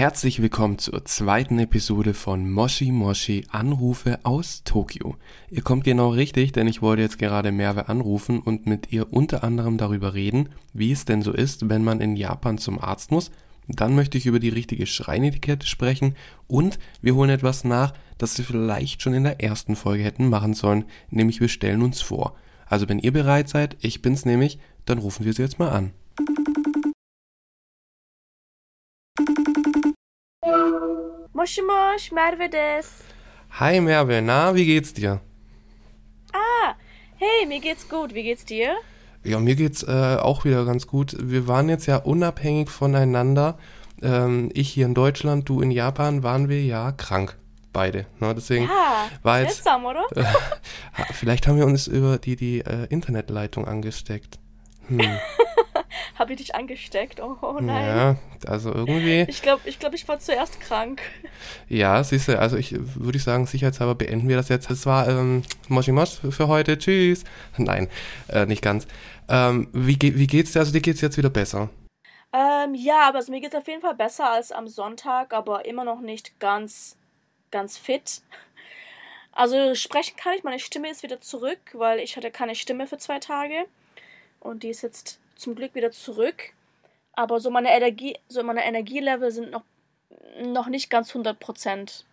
herzlich willkommen zur zweiten Episode von Moshi Moshi Anrufe aus Tokio. Ihr kommt genau richtig, denn ich wollte jetzt gerade Merve anrufen und mit ihr unter anderem darüber reden, wie es denn so ist, wenn man in Japan zum Arzt muss. Dann möchte ich über die richtige Schreinetikette sprechen und wir holen etwas nach, das wir vielleicht schon in der ersten Folge hätten machen sollen, nämlich wir stellen uns vor. Also wenn ihr bereit seid, ich bin's nämlich, dann rufen wir sie jetzt mal an. Moshi Moshi, Merve des. Hi Merve, na, wie geht's dir? Hey, mir geht's gut, wie geht's dir? Ja, mir geht's auch wieder ganz gut. Wir waren jetzt ja unabhängig voneinander, ich hier in Deutschland, du in Japan, waren wir ja krank, beide. Ne? Deswegen ja, war jetzt, seltsam, oder? Vielleicht haben wir uns über die Internetleitung angesteckt. Habe ich dich angesteckt? Oh nein. Ja, also irgendwie... Ich glaube, ich war zuerst krank. Ja, siehst du, also würde ich sagen, sicherheitshalber beenden wir das jetzt. Das war Moshi Moshi für heute. Tschüss. Nein, nicht ganz. Wie geht's dir? Also dir geht's jetzt wieder besser? Ja, aber also, mir geht's auf jeden Fall besser als am Sonntag, aber immer noch nicht ganz fit. Also sprechen kann ich, meine Stimme ist wieder zurück, weil ich hatte keine Stimme für 2 Tage. Und die ist jetzt zum Glück wieder zurück. Aber meine Energielevel sind noch nicht ganz 100%.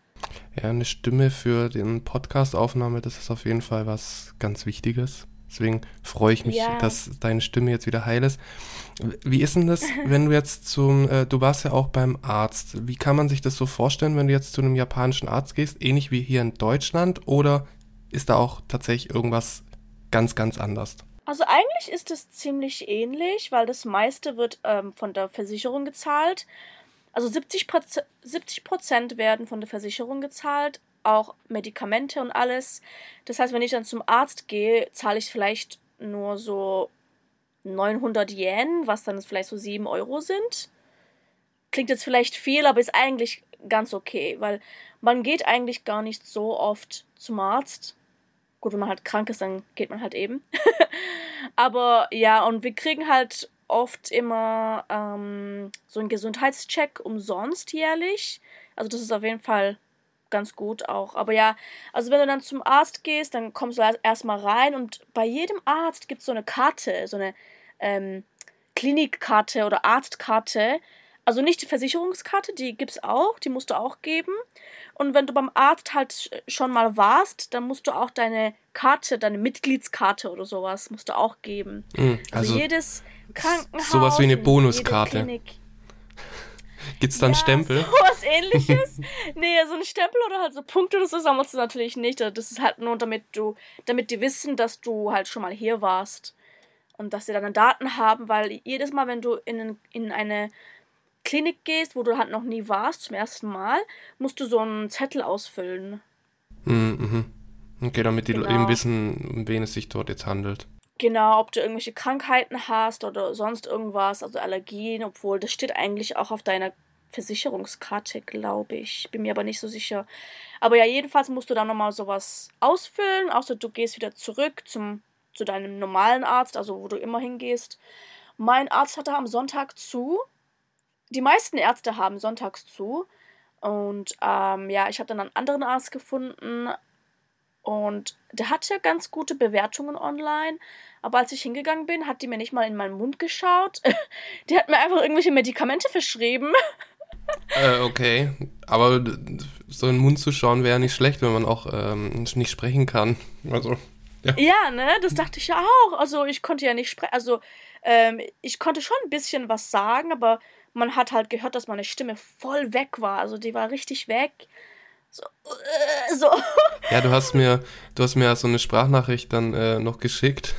Ja, eine Stimme für den Podcast-Aufnahme, das ist auf jeden Fall was ganz Wichtiges. Deswegen freue ich mich, dass deine Stimme jetzt wieder heil ist. Wie ist denn das, wenn du jetzt du warst ja auch beim Arzt. Wie kann man sich das so vorstellen, wenn du jetzt zu einem japanischen Arzt gehst, ähnlich wie hier in Deutschland? Oder ist da auch tatsächlich irgendwas ganz, ganz anders? Also eigentlich ist es ziemlich ähnlich, weil das meiste wird von der Versicherung gezahlt. Also 70% werden von der Versicherung gezahlt, auch Medikamente und alles. Das heißt, wenn ich dann zum Arzt gehe, zahle ich vielleicht nur so 900 Yen, was dann vielleicht so 7 € sind. Klingt jetzt vielleicht viel, aber ist eigentlich ganz okay, weil man geht eigentlich gar nicht so oft zum Arzt. Gut, wenn man halt krank ist, dann geht man halt eben. Aber ja, und wir kriegen halt oft immer so einen Gesundheitscheck umsonst jährlich. Also das ist auf jeden Fall ganz gut auch. Aber ja, also wenn du dann zum Arzt gehst, dann kommst du erstmal rein und bei jedem Arzt gibt es so eine Karte, so eine Klinikkarte oder Arztkarte. Also nicht die Versicherungskarte, die gibt's auch, die musst du auch geben. Und wenn du beim Arzt halt schon mal warst, dann musst du auch deine Mitgliedskarte oder sowas, musst du auch geben. Also jedes Krankenhaus. Sowas wie eine Bonuskarte. Gibt's da einen Stempel? Sowas ähnliches. Nee, so ein Stempel oder halt so Punkte oder so sammelst du natürlich nicht. Das ist halt nur, damit die wissen, dass du halt schon mal hier warst. Und dass sie deine Daten haben, weil jedes Mal, wenn du in eine Klinik gehst, wo du halt noch nie warst, zum ersten Mal, musst du so einen Zettel ausfüllen. Okay, damit die eben wissen, um wen es sich dort jetzt handelt. Genau, ob du irgendwelche Krankheiten hast oder sonst irgendwas, also Allergien, obwohl das steht eigentlich auch auf deiner Versicherungskarte, glaube ich. Bin mir aber nicht so sicher. Aber ja, jedenfalls musst du da nochmal sowas ausfüllen, außer du gehst wieder zurück zu deinem normalen Arzt, also wo du immer hingehst. Mein Arzt hatte am Sonntag zu. Die meisten Ärzte haben sonntags zu und ich habe dann einen anderen Arzt gefunden und der hatte ganz gute Bewertungen online, aber als ich hingegangen bin, hat die mir nicht mal in meinen Mund geschaut. Die hat mir einfach irgendwelche Medikamente verschrieben. Okay, aber so in den Mund zu schauen wäre ja nicht schlecht, wenn man auch nicht sprechen kann. Also, ja. Ja, ne, das dachte ich ja auch. Also ich konnte ja nicht sprechen, also ich konnte schon ein bisschen was sagen, aber man hat halt gehört, dass meine Stimme voll weg war. Also die war richtig weg. So. Ja, du hast mir so eine Sprachnachricht dann noch geschickt.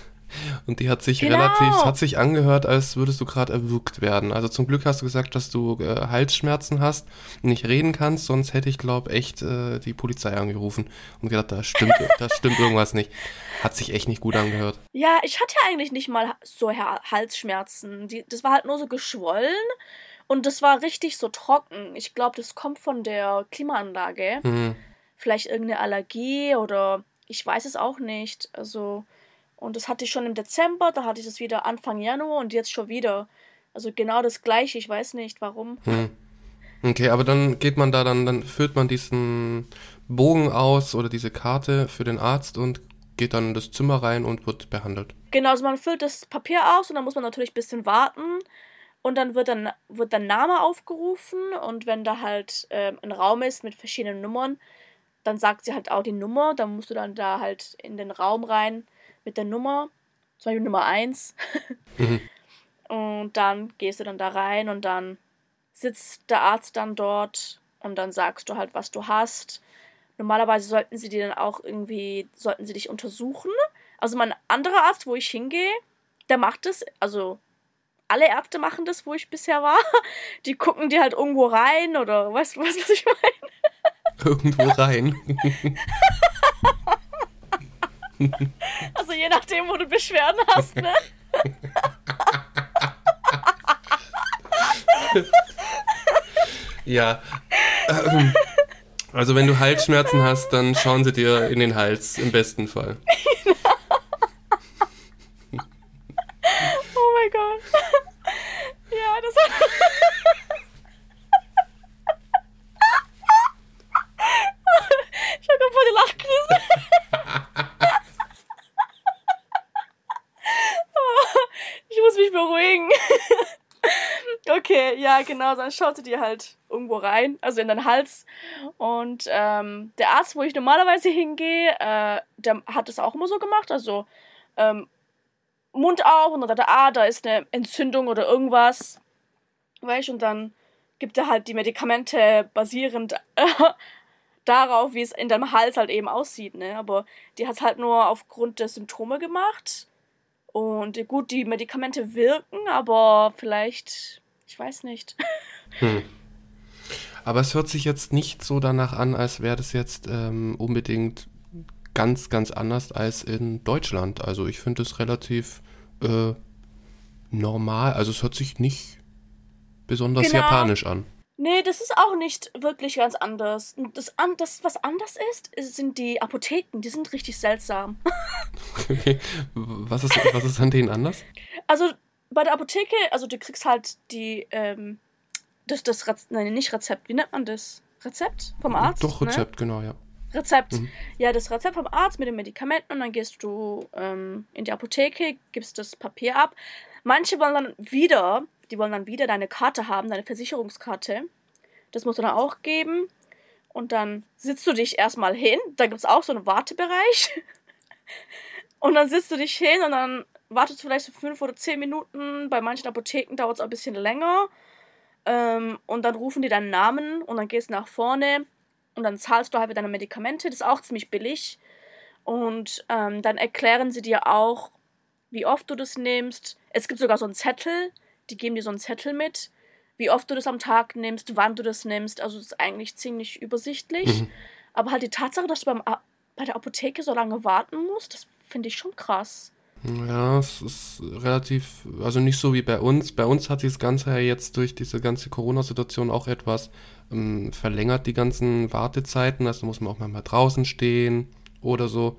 Und die hat sich relativ angehört, als würdest du gerade erwürgt werden. Also zum Glück hast du gesagt, dass du Halsschmerzen hast und nicht reden kannst. Sonst hätte ich, glaube ich, echt die Polizei angerufen und gedacht, da stimmt irgendwas nicht. Hat sich echt nicht gut angehört. Ja, ich hatte eigentlich nicht mal so Halsschmerzen. Das war halt nur so geschwollen und das war richtig so trocken. Ich glaube, das kommt von der Klimaanlage. Vielleicht irgendeine Allergie oder ich weiß es auch nicht. Also... Und das hatte ich schon im Dezember, da hatte ich das wieder Anfang Januar und jetzt schon wieder. Also genau das Gleiche, ich weiß nicht, warum. Okay, aber dann geht man da, dann füllt man diesen Bogen aus oder diese Karte für den Arzt und geht dann in das Zimmer rein und wird behandelt. Genau, also man füllt das Papier aus und dann muss man natürlich ein bisschen warten und dann wird der Name aufgerufen und wenn da halt ein Raum ist mit verschiedenen Nummern, dann sagt sie halt auch die Nummer, dann musst du dann da halt in den Raum rein mit der Nummer, zum Beispiel Nummer 1 mhm. Und dann gehst du dann da rein und dann sitzt der Arzt dann dort und dann sagst du halt, was du hast. Normalerweise sollten sie dir dann auch irgendwie, sollten sie dich untersuchen. Also mein anderer Arzt, wo ich hingehe, der macht das, also alle Ärzte machen das, wo ich bisher war. Die gucken dir halt irgendwo rein oder weißt du, was ich meine? Irgendwo rein? Also je nachdem, wo du Beschwerden hast, ne? Ja. Also wenn du Halsschmerzen hast, dann schauen sie dir in den Hals, im besten Fall. Oh mein Gott. Ja, das war... Ich hab gerade voll die Lachkrise. Ich muss mich beruhigen. Okay, ja genau, dann schaut sie dir halt irgendwo rein, also in den Hals und der Arzt, wo ich normalerweise hingehe, der hat das auch immer so gemacht, also Mund auf und dann sagt er, da ist eine Entzündung oder irgendwas, weißt du, und dann gibt er halt die Medikamente basierend darauf, wie es in deinem Hals halt eben aussieht, ne, aber die hat es halt nur aufgrund der Symptome gemacht und gut, die Medikamente wirken, aber vielleicht... Ich weiß nicht. Hm. Aber es hört sich jetzt nicht so danach an, als wäre das jetzt unbedingt ganz, ganz anders als in Deutschland. Also ich finde es relativ normal. Also es hört sich nicht besonders japanisch an. Nee, das ist auch nicht wirklich ganz anders. Das, was anders ist, sind die Apotheken. Die sind richtig seltsam. Okay. Was ist an denen anders? Also... Bei der Apotheke, also du kriegst halt die, nicht Rezept, wie nennt man das? Rezept vom Arzt? Doch, Rezept, ne? Genau, ja. Rezept. Mhm. Ja, das Rezept vom Arzt mit den Medikamenten und dann gehst du in die Apotheke, gibst das Papier ab. Manche wollen dann wieder deine Karte haben, deine Versicherungskarte. Das musst du dann auch geben und dann sitzt du dich erstmal hin, da gibt's auch so einen Wartebereich und dann sitzt du dich hin und dann wartest vielleicht so 5 oder 10 Minuten. Bei manchen Apotheken dauert es auch ein bisschen länger. Und dann rufen die deinen Namen und dann gehst du nach vorne und dann zahlst du halt deine Medikamente. Das ist auch ziemlich billig. Und dann erklären sie dir auch, wie oft du das nimmst. Es gibt sogar so einen Zettel. Die geben dir so einen Zettel mit, wie oft du das am Tag nimmst, wann du das nimmst. Also es ist eigentlich ziemlich übersichtlich. Mhm. Aber halt die Tatsache, dass du bei der Apotheke so lange warten musst, das finde ich schon krass. Ja, es ist relativ, also nicht so wie bei uns. Bei uns hat sich das Ganze ja jetzt durch diese ganze Corona-Situation auch etwas verlängert, die ganzen Wartezeiten. Also muss man auch mal draußen stehen oder so.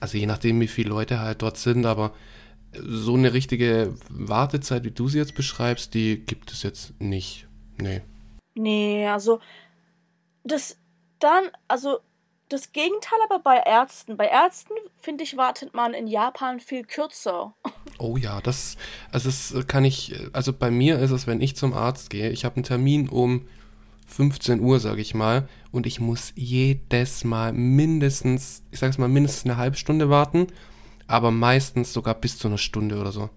Also je nachdem, wie viele Leute halt dort sind. Aber so eine richtige Wartezeit, wie du sie jetzt beschreibst, die gibt es jetzt nicht. Nee. Nee, also das Gegenteil aber bei Ärzten. Bei Ärzten, finde ich, wartet man in Japan viel kürzer. Oh ja, also bei mir ist es, wenn ich zum Arzt gehe, ich habe einen Termin um 15 Uhr, sage ich mal, und ich muss jedes Mal mindestens eine halbe Stunde warten, aber meistens sogar bis zu einer Stunde oder so.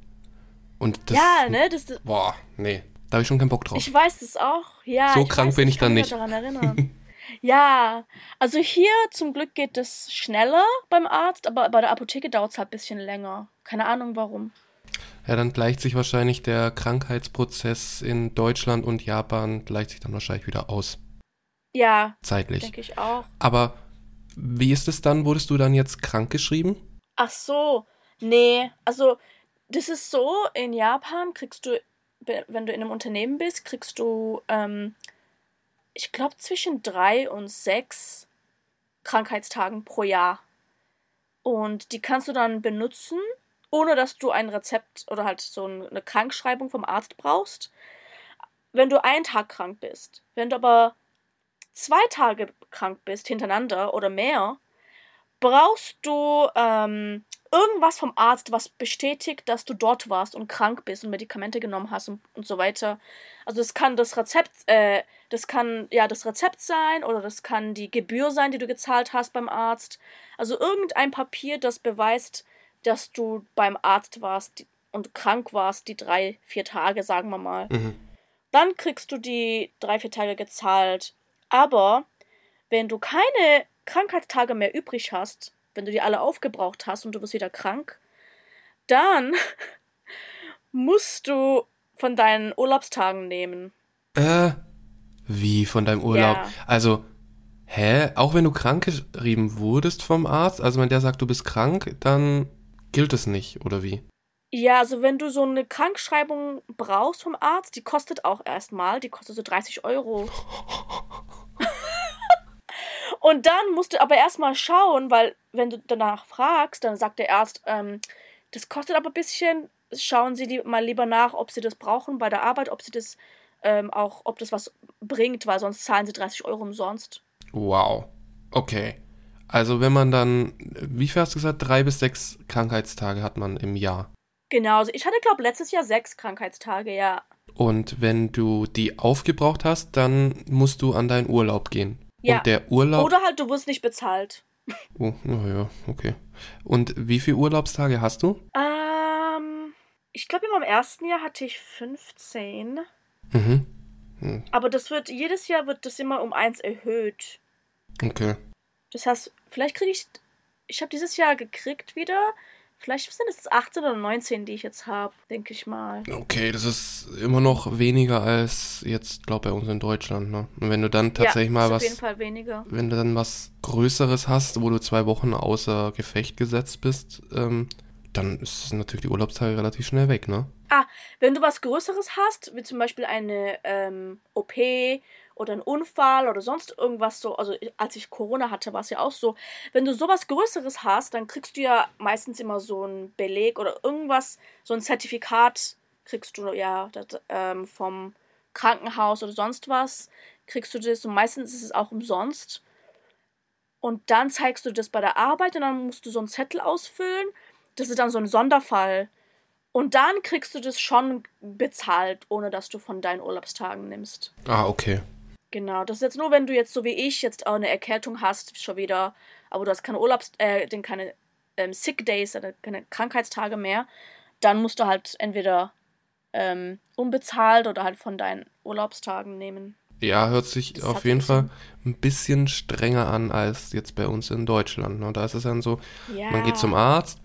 Und das, ja, ne? Boah, nee, da habe ich schon keinen Bock drauf. Ich weiß das auch, ja. So krank bin ich dann nicht. Ich kann mich daran erinnern. Ja, also hier zum Glück geht es schneller beim Arzt, aber bei der Apotheke dauert es halt ein bisschen länger. Keine Ahnung warum. Ja, dann gleicht sich wahrscheinlich der Krankheitsprozess in Deutschland und Japan wieder aus. Ja, zeitlich, denke ich auch. Aber wie ist es dann? Wurdest du dann jetzt krankgeschrieben? Ach so, nee. Also das ist so, in Japan kriegst du, wenn du in einem Unternehmen bist, kriegst du... ich glaube, zwischen 3 und 6 Krankheitstagen pro Jahr. Und die kannst du dann benutzen, ohne dass du ein Rezept oder halt so eine Krankschreibung vom Arzt brauchst. wenn du einen Tag krank bist. Wenn du aber 2 Tage krank bist, hintereinander oder mehr, brauchst du irgendwas vom Arzt, was bestätigt, dass du dort warst und krank bist und Medikamente genommen hast und so weiter. Also es kann das Rezept, das Rezept sein oder das kann die Gebühr sein, die du gezahlt hast beim Arzt. Also irgendein Papier, das beweist, dass du beim Arzt warst und krank warst, die 3-4 Tage, sagen wir mal. Mhm. Dann kriegst du die 3-4 Tage gezahlt. Aber wenn du keine Krankheitstage mehr übrig hast, wenn du die alle aufgebraucht hast und du bist wieder krank, dann musst du von deinen Urlaubstagen nehmen. Wie von deinem Urlaub? Ja. Also, auch wenn du krank geschrieben wurdest vom Arzt, also wenn der sagt, du bist krank, dann gilt es nicht, oder wie? Ja, also wenn du so eine Krankschreibung brauchst vom Arzt, die kostet auch erstmal, die kostet so 30 €. Und dann musst du aber erstmal schauen, weil wenn du danach fragst, dann sagt der Arzt, das kostet aber ein bisschen, schauen Sie mal lieber nach, ob Sie das brauchen bei der Arbeit, ob Sie das ob das was bringt, weil sonst zahlen Sie 30 € umsonst. Wow, okay. Also wenn man dann, wie viel hast du gesagt, 3 bis 6 Krankheitstage hat man im Jahr? Genau, also ich hatte glaube letztes Jahr 6 Krankheitstage, ja. Und wenn du die aufgebraucht hast, dann musst du an deinen Urlaub gehen. Ja. Und der Urlaub... Oder halt, du wirst nicht bezahlt. Oh, naja, okay. Und wie viele Urlaubstage hast du? Ich glaube, in meinem ersten Jahr hatte ich 15. Mhm. Hm. Aber das wird, jedes Jahr wird das immer um 1 erhöht. Okay. Das heißt, vielleicht kriege ich... Ich habe dieses Jahr gekriegt wieder... Vielleicht sind es 18 oder 19, die ich jetzt habe, denke ich mal. Okay, das ist immer noch weniger als jetzt, glaube ich, bei uns in Deutschland, ne? Und wenn du dann tatsächlich ja, mal was... auf jeden Fall weniger. Wenn du dann was Größeres hast, wo du 2 Wochen außer Gefecht gesetzt bist, dann ist natürlich die Urlaubstage relativ schnell weg, ne? Ah, wenn du was Größeres hast, wie zum Beispiel eine OP oder einen Unfall oder sonst irgendwas so, also als ich Corona hatte, war es ja auch so, wenn du sowas Größeres hast, dann kriegst du ja meistens immer so einen Beleg oder irgendwas, so ein Zertifikat kriegst du ja das, vom Krankenhaus oder sonst was, kriegst du das und meistens ist es auch umsonst und dann zeigst du das bei der Arbeit und dann musst du so einen Zettel ausfüllen, das ist dann so ein Sonderfall und dann kriegst du das schon bezahlt, ohne dass du von deinen Urlaubstagen nimmst. Ah, okay. Genau, das ist jetzt nur, wenn du jetzt so wie ich jetzt auch eine Erkältung hast, schon wieder, aber du hast keine Sick Days, keine Krankheitstage mehr, dann musst du halt entweder unbezahlt oder halt von deinen Urlaubstagen nehmen. Ja, hört sich das auf jeden Fall ein bisschen strenger an als jetzt bei uns in Deutschland. Ne? Da ist es dann so, ja. Man geht zum Arzt,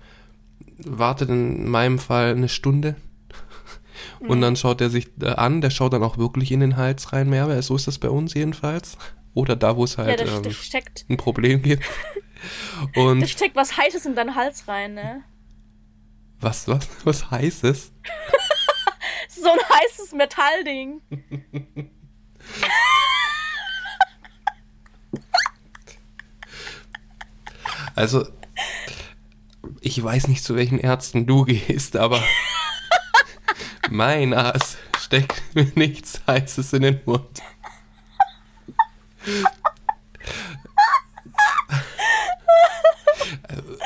wartet in meinem Fall 1 Stunde. Und dann schaut er sich an, der schaut dann auch wirklich in den Hals rein, Merve, so ist das bei uns jedenfalls. Oder da, wo es halt ein Problem gibt. Und das steckt was Heißes in deinen Hals rein, ne? Was Heißes? So ein heißes Metallding. Also, ich weiß nicht, zu welchen Ärzten du gehst, aber... Mein Arsch steckt mir nichts Heißes in den Mund.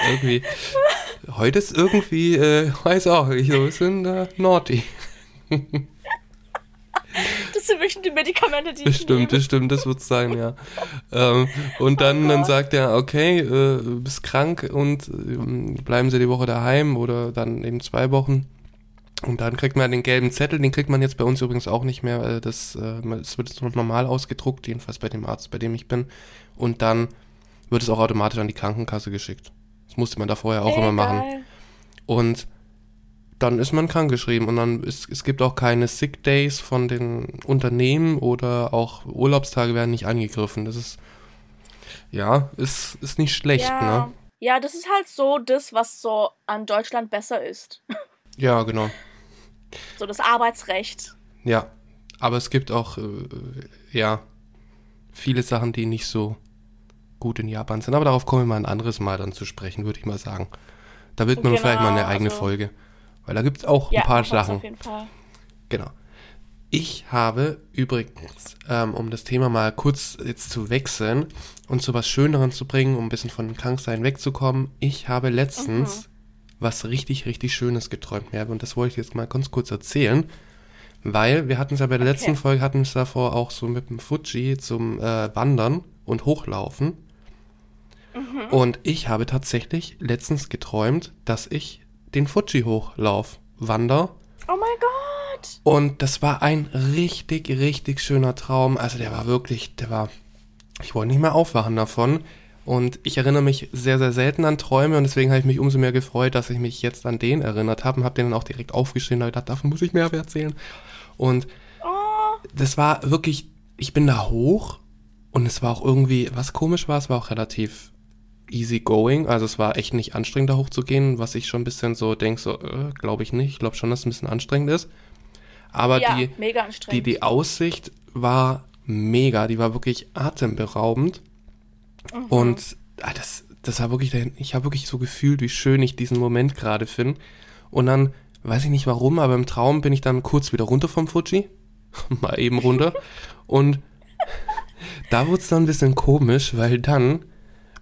Irgendwie. Heute ist irgendwie, weiß auch nicht, so ein bisschen naughty. Das sind wirklich die Medikamente, die ich nehme. Bestimmt, das wird's sein, ja. Und dann sagt er, okay, bist krank und bleiben Sie die Woche daheim oder dann eben 2 Wochen. Und dann kriegt man den gelben Zettel, den kriegt man jetzt bei uns übrigens auch nicht mehr, das wird jetzt normal ausgedruckt, jedenfalls bei dem Arzt, bei dem ich bin. Und dann wird es auch automatisch an die Krankenkasse geschickt. Das musste man da vorher auch immer machen. Und dann ist man krankgeschrieben und dann es gibt auch keine Sick Days von den Unternehmen oder auch Urlaubstage werden nicht angegriffen. Das ist, ja, ist nicht schlecht, ja. Ne? Ja, das ist halt so das, was so an Deutschland besser ist. Ja, genau. So das Arbeitsrecht. Ja, aber es gibt auch, viele Sachen, die nicht so gut in Japan sind. Aber darauf kommen wir mal ein anderes Mal dann zu sprechen, würde ich mal sagen. Da wird man vielleicht mal eine eigene Folge. Weil da gibt es auch ein paar Sachen. Auf jeden Fall. Genau. Ich habe übrigens, um das Thema mal kurz jetzt zu wechseln und zu was Schöneren zu bringen, um ein bisschen von Kranksein wegzukommen, ich habe letztens was richtig, richtig Schönes geträumt, Merve, und das wollte ich jetzt mal ganz kurz erzählen, weil wir hatten es ja bei der letzten Folge, hatten wir es davor auch so mit dem Fuji zum Wandern und Hochlaufen. Mhm. Und ich habe tatsächlich letztens geträumt, dass ich den Fuji hochlauf, wander. Oh mein Gott! Und das war ein richtig, richtig schöner Traum. Also der war, ich wollte nicht mehr aufwachen davon. Und ich erinnere mich sehr, sehr selten an Träume. Und deswegen habe ich mich umso mehr gefreut, dass ich mich jetzt an den erinnert habe. Und habe den dann auch direkt aufgeschrieben. Und gedacht, davon muss ich mehr erzählen. Und das war wirklich, ich bin da hoch. Und es war auch irgendwie, was komisch war, es war auch relativ easy going. Also es war echt nicht anstrengend, da hoch zu gehen. Was ich schon ein bisschen so denke, so glaube ich nicht. Ich glaube schon, dass es ein bisschen anstrengend ist. Aber ja, die Aussicht war mega, die war wirklich atemberaubend. Mhm. Und das war wirklich, ich habe wirklich so gefühlt, wie schön ich diesen Moment gerade finde. Und dann, weiß ich nicht warum, aber im Traum bin ich dann kurz wieder runter vom Fuji. Mal eben runter. Und da wurde es dann ein bisschen komisch, weil dann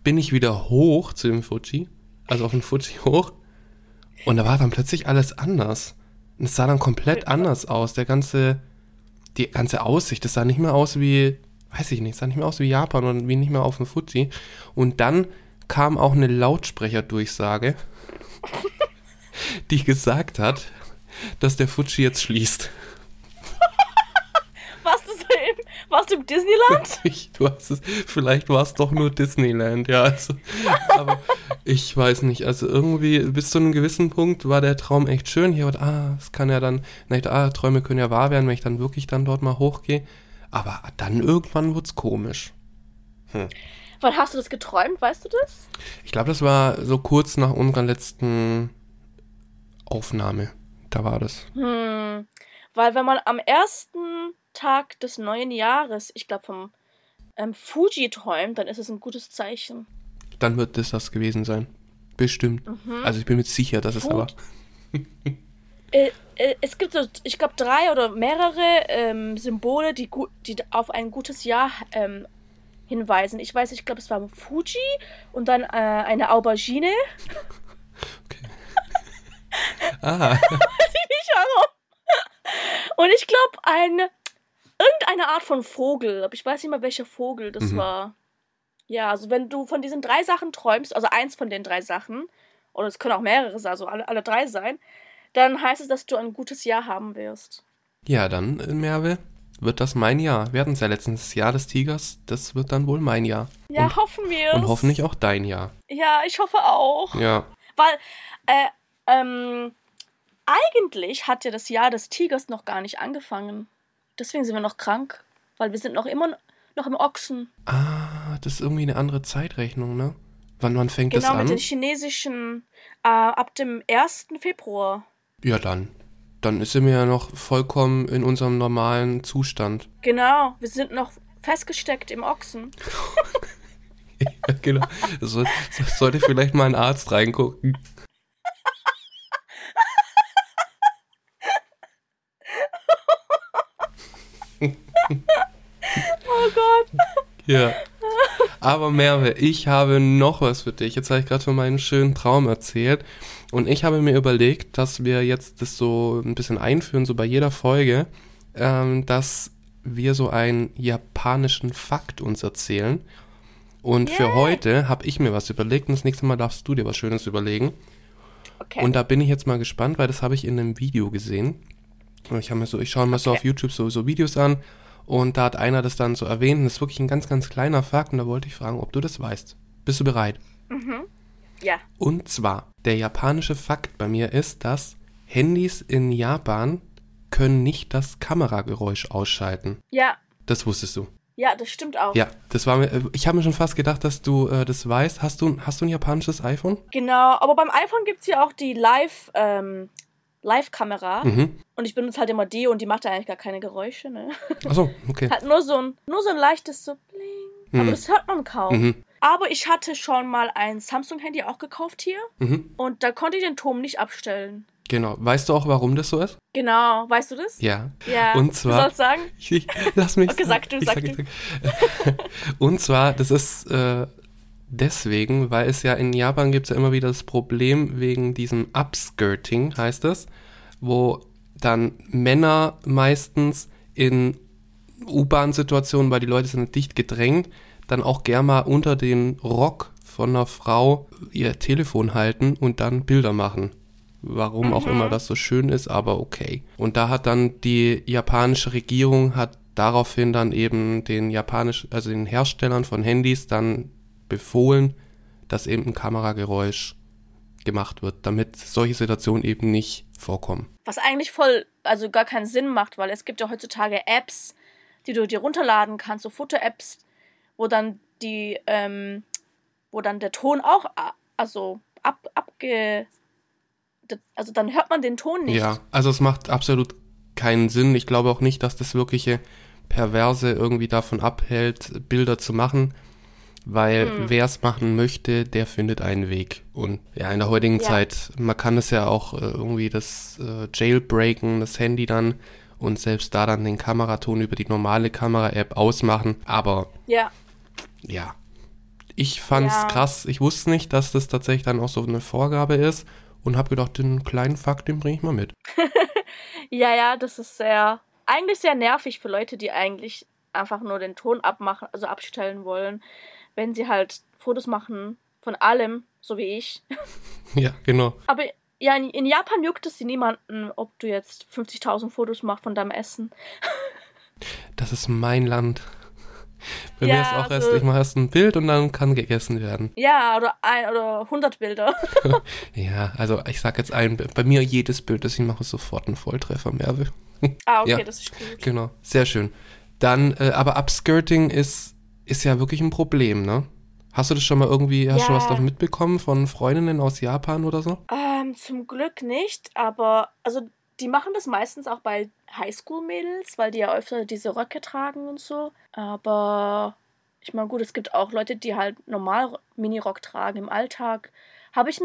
bin ich wieder hoch zu dem Fuji, also auf den Fuji hoch. Und da war dann plötzlich alles anders. Es sah dann komplett anders aus, die ganze Aussicht, das sah nicht mehr aus wie, weiß ich nicht, sah nicht mehr aus wie Japan und wie nicht mehr auf dem Fuji. Und dann kam auch eine Lautsprecherdurchsage, die gesagt hat, dass der Fuji jetzt schließt. Warst du im Disneyland? Vielleicht war es doch nur Disneyland, ja. Also, aber ich weiß nicht. Also irgendwie bis zu einem gewissen Punkt war der Traum echt schön. Hier und es kann ja dann, Träume können ja wahr werden, wenn ich dann wirklich dann dort mal hochgehe. Aber dann irgendwann wird's komisch. Wann hast du das geträumt? Weißt du das? Ich glaube, das war so kurz nach unserer letzten Aufnahme. Da war das. Weil wenn man am ersten Tag des neuen Jahres, ich glaube, vom Fuji träumt, dann ist es ein gutes Zeichen. Dann wird das gewesen sein. Bestimmt. Mhm. Also ich bin mir sicher, dass es aber... es gibt, ich glaube, 3 oder mehrere Symbole, die auf ein gutes Jahr hinweisen. Ich weiß, ich glaube, es war Fuji und dann eine Aubergine. Okay. Aha. Weiß ich nicht, warum. Und ich glaube, irgendeine Art von Vogel, aber ich weiß nicht mal, welcher Vogel das war. Ja, also wenn du von diesen 3 Sachen träumst, also eins von den 3 Sachen, oder es können auch mehrere, also alle 3 sein, dann heißt es, dass du ein gutes Jahr haben wirst. Ja, dann, Merve, wird das mein Jahr. Wir hatten es ja letztens, das Jahr des Tigers, das wird dann wohl mein Jahr. Ja, und hoffen wir. Und hoffentlich auch dein Jahr. Ja, ich hoffe auch. Ja. Weil, eigentlich hat ja das Jahr des Tigers noch gar nicht angefangen. Deswegen sind wir noch krank, weil wir sind noch immer noch im Ochsen. Ah, das ist irgendwie eine andere Zeitrechnung, ne? Wann fängt das an? Genau, mit den chinesischen, ab dem 1. Februar. Ja, dann sind wir ja noch vollkommen in unserem normalen Zustand. Genau, wir sind noch festgesteckt im Ochsen. Ja, genau, sollte vielleicht mal ein Arzt reingucken. Oh Gott. Ja. Aber Merve, ich habe noch was für dich. Jetzt habe ich gerade von meinem schönen Traum erzählt. Und ich habe mir überlegt, dass wir jetzt das so ein bisschen einführen, so bei jeder Folge, dass wir so einen japanischen Fakt uns erzählen. Und für heute habe ich mir was überlegt. Und das nächste Mal darfst du dir was Schönes überlegen. Okay. Und da bin ich jetzt mal gespannt, weil das habe ich in einem Video gesehen. Ich schaue mir so auf YouTube so Videos an und da hat einer das dann so erwähnt. Das ist wirklich ein ganz, ganz kleiner Fakt und da wollte ich fragen, ob du das weißt. Bist du bereit? Mhm. Ja. Und zwar, der japanische Fakt bei mir ist, dass Handys in Japan können nicht das Kamerageräusch ausschalten. Ja. Das wusstest du. Ja, das stimmt auch. Ja, das war mir. Ich habe mir schon fast gedacht, dass du das weißt. Hast du ein japanisches iPhone? Genau, aber beim iPhone gibt es ja auch die Live-Kamera und ich benutze halt immer die und die macht ja eigentlich gar keine Geräusche, ne? Ach so, okay. Hat nur so ein leichtes so Bling, aber das hört man kaum. Aber ich hatte schon mal ein Samsung-Handy auch gekauft hier und da konnte ich den Ton nicht abstellen. Genau. Weißt du auch, warum das so ist? Genau. Weißt du das? Ja. Ja. Und zwar, du sollst sagen? Lass mich okay, sagen. Sag du. Und zwar, das ist deswegen, weil es ja in Japan gibt es ja immer wieder das Problem wegen diesem Upskirting, heißt es, wo dann Männer meistens in U-Bahn-Situationen, weil die Leute sind dicht gedrängt, dann auch gerne mal unter den Rock von einer Frau ihr Telefon halten und dann Bilder machen. Warum auch immer das so schön ist, aber okay. Und da hat dann die japanische Regierung hat daraufhin dann eben den Herstellern von Handys dann befohlen, dass eben ein Kamerageräusch gemacht wird, damit solche Situationen eben nicht vorkommen. Was eigentlich gar keinen Sinn macht, weil es gibt ja heutzutage Apps, die du dir runterladen kannst, so Foto-Apps, wo dann der Ton auch, dann hört man den Ton nicht. Ja, also es macht absolut keinen Sinn. Ich glaube auch nicht, dass das wirkliche Perverse irgendwie davon abhält, Bilder zu machen, weil wer es machen möchte, der findet einen Weg. Und ja, in der heutigen Zeit, man kann es ja auch irgendwie das Jailbreaken, das Handy dann und selbst da dann den Kameraton über die normale Kamera-App ausmachen. Aber ja. Ich fand's krass. Ich wusste nicht, dass das tatsächlich dann auch so eine Vorgabe ist und habe gedacht, den kleinen Fakt, den bringe ich mal mit. Ja, das ist eigentlich sehr nervig für Leute, die eigentlich einfach nur den Ton abmachen, also abstellen wollen, wenn sie halt Fotos machen von allem, so wie ich. Ja, genau. Aber ja, in Japan juckt es niemanden, ob du jetzt 50.000 Fotos machst von deinem Essen. Das ist mein Land. Bei mir ist auch ich mache erst ein Bild und dann kann gegessen werden. Ja, oder 100 Bilder. Ja, also ich sag jetzt bei mir jedes Bild, das ich mache, ist sofort ein Volltreffer, Merve. Ah, okay, ja, das ist gut. Genau, sehr schön. Dann, aber Upskirting ist ja wirklich ein Problem, ne? Hast du das schon mal hast du was davon mitbekommen von Freundinnen aus Japan oder so? Zum Glück nicht, aber also die machen das meistens auch bei Highschool-Mädels, weil die ja öfter diese Röcke tragen und so. Aber ich meine, gut, es gibt auch Leute, die halt normal Mini-Rock tragen im Alltag. Habe ich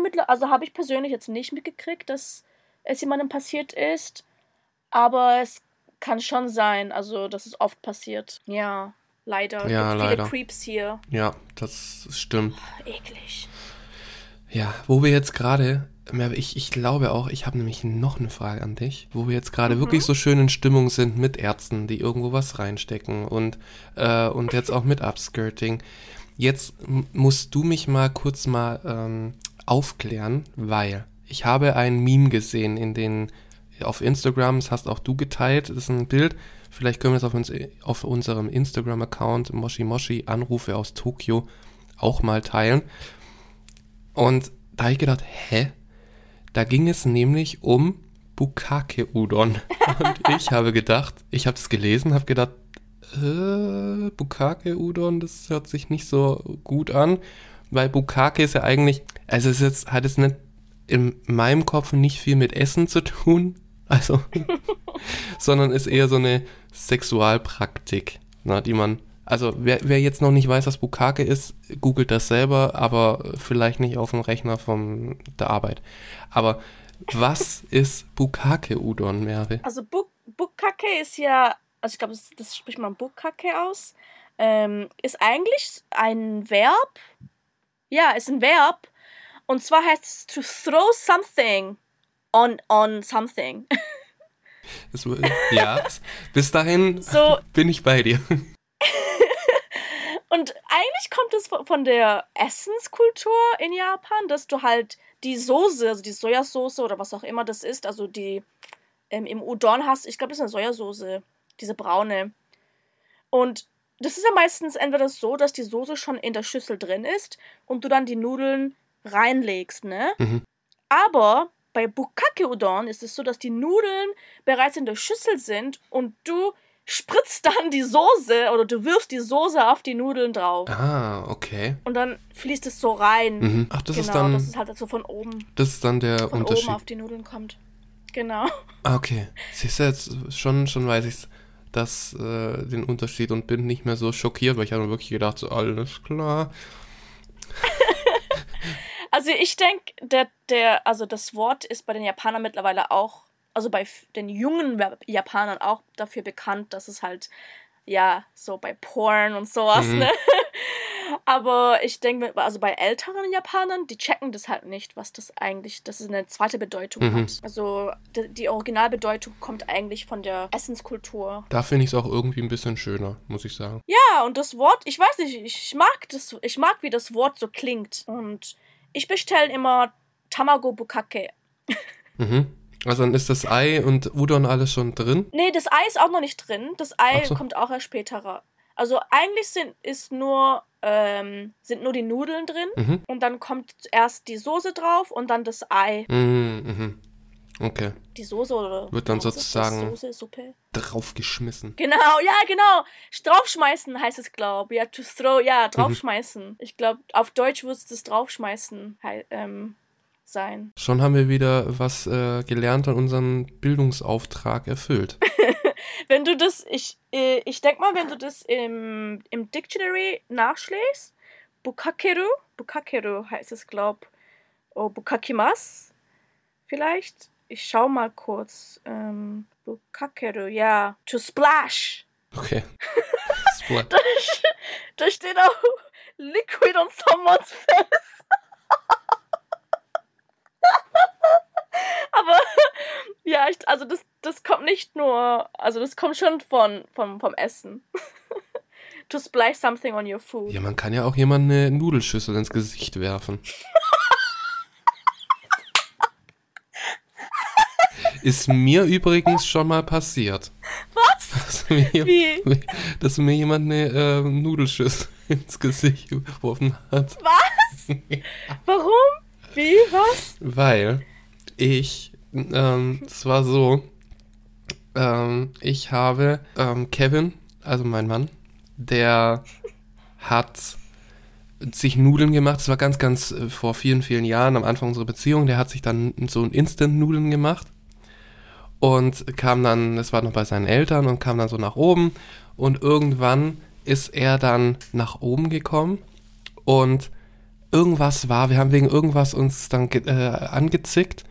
persönlich jetzt nicht mitgekriegt, dass es jemandem passiert ist. Aber es kann schon sein, also dass es oft passiert. Ja, leider. Ja, es gibt viele Creeps hier. Ja, das stimmt. Oh, eklig. Ja, wo wir jetzt gerade... Ich glaube auch, ich habe nämlich noch eine Frage an dich, wo wir jetzt gerade wirklich so schön in Stimmung sind mit Ärzten, die irgendwo was reinstecken und jetzt auch mit Upskirting. Jetzt musst du mich mal kurz aufklären, weil ich habe ein Meme gesehen auf Instagram, das hast auch du geteilt, das ist ein Bild, vielleicht können wir es auf unserem Instagram-Account Moshi Moshi Anrufe aus Tokio auch mal teilen. Und da habe ich gedacht, da ging es nämlich um Bukake-Udon. Und ich habe es gelesen, habe gedacht, Bukake-Udon, das hört sich nicht so gut an, weil Bukake ist ja eigentlich, also hat es nicht in meinem Kopf nicht viel mit Essen zu tun, also, sondern ist eher so eine Sexualpraktik, die man, also wer jetzt noch nicht weiß, was Bukake ist, googelt das selber, aber vielleicht nicht auf dem Rechner von der Arbeit. Aber was ist Bukake-Udon, Merve? Also Bukake ist ja, also ich glaube, das spricht man Bukake aus, ist eigentlich ein Verb. Ja, ist ein Verb. Und zwar heißt es to throw something on something. Ja, bis dahin bin ich bei dir. Und eigentlich kommt es von der Essenskultur in Japan, dass du halt die Soße, also die Sojasauce oder was auch immer das ist, also die im Udon hast, ich glaube, das ist eine Sojasauce, diese braune. Und das ist ja meistens entweder so, dass die Soße schon in der Schüssel drin ist und du dann die Nudeln reinlegst, ne? Mhm. Aber bei Bukake-Udon ist es so, dass die Nudeln bereits in der Schüssel sind und du spritzt dann die Soße oder du wirfst die Soße auf die Nudeln drauf. Ah, okay. Und dann fließt es so rein. Mhm. Ach, das ist dann... Genau, das ist halt so von oben. Das ist dann der Unterschied. Von oben auf die Nudeln kommt. Genau. Ah, okay. Siehst du, jetzt schon weiß ich den Unterschied und bin nicht mehr so schockiert, weil ich habe mir wirklich gedacht, so, alles klar. Also ich denke, also das Wort ist bei den Japanern mittlerweile auch, also bei den jungen Japanern auch dafür bekannt, dass es halt, ja, so bei Porn und sowas, ne? Aber ich denke, also bei älteren Japanern, die checken das halt nicht, was das eigentlich, dass es eine zweite Bedeutung hat. Also die Originalbedeutung kommt eigentlich von der Essenskultur. Da finde ich es auch irgendwie ein bisschen schöner, muss ich sagen. Ja, und das Wort, ich weiß nicht, ich mag, wie das Wort so klingt. Und ich bestelle immer Tamago Bukake. Also dann ist das Ei und Udon alles schon drin? Nee, das Ei ist auch noch nicht drin. Das Ei kommt auch erst später. Also eigentlich sind nur die Nudeln drin und dann kommt erst die Soße drauf und dann das Ei. Okay. Die Soße oder wird dann sozusagen Soße, Suppe? Draufgeschmissen. Genau, ja, genau. Draufschmeißen heißt es, glaube ich. Ja, to throw, ja, draufschmeißen. Ich glaube, auf Deutsch wird es das Draufschmeißen sein. Schon haben wir wieder was gelernt und unseren Bildungsauftrag erfüllt. Wenn du das, ich denke mal, wenn du das im Dictionary nachschlägst, Bukakeru heißt es, glaub, Bukakimas, vielleicht. Ich schau mal kurz. Bukakeru, ja. To splash. Okay. Splash. Da steht auch Liquid on someone's face. Aber ja, das kommt nicht nur, also das kommt schon vom Essen. To splash something on your food. Ja, man kann ja auch jemandem eine Nudelschüssel ins Gesicht werfen. Ist mir übrigens schon mal passiert. Was? Dass mir jemand eine Nudelschüssel ins Gesicht geworfen hat. Was? Warum? Wie? Was? Weil ich, es war so, ich habe Kevin, also mein Mann, der hat sich Nudeln gemacht. Das war ganz, ganz vor vielen, vielen Jahren, am Anfang unserer Beziehung. Der hat sich dann so ein Instant-Nudeln gemacht und kam dann, das war noch bei seinen Eltern, und kam dann so nach oben. Und irgendwann ist er dann nach oben gekommen und irgendwas war, wir haben wegen irgendwas uns dann angezickt.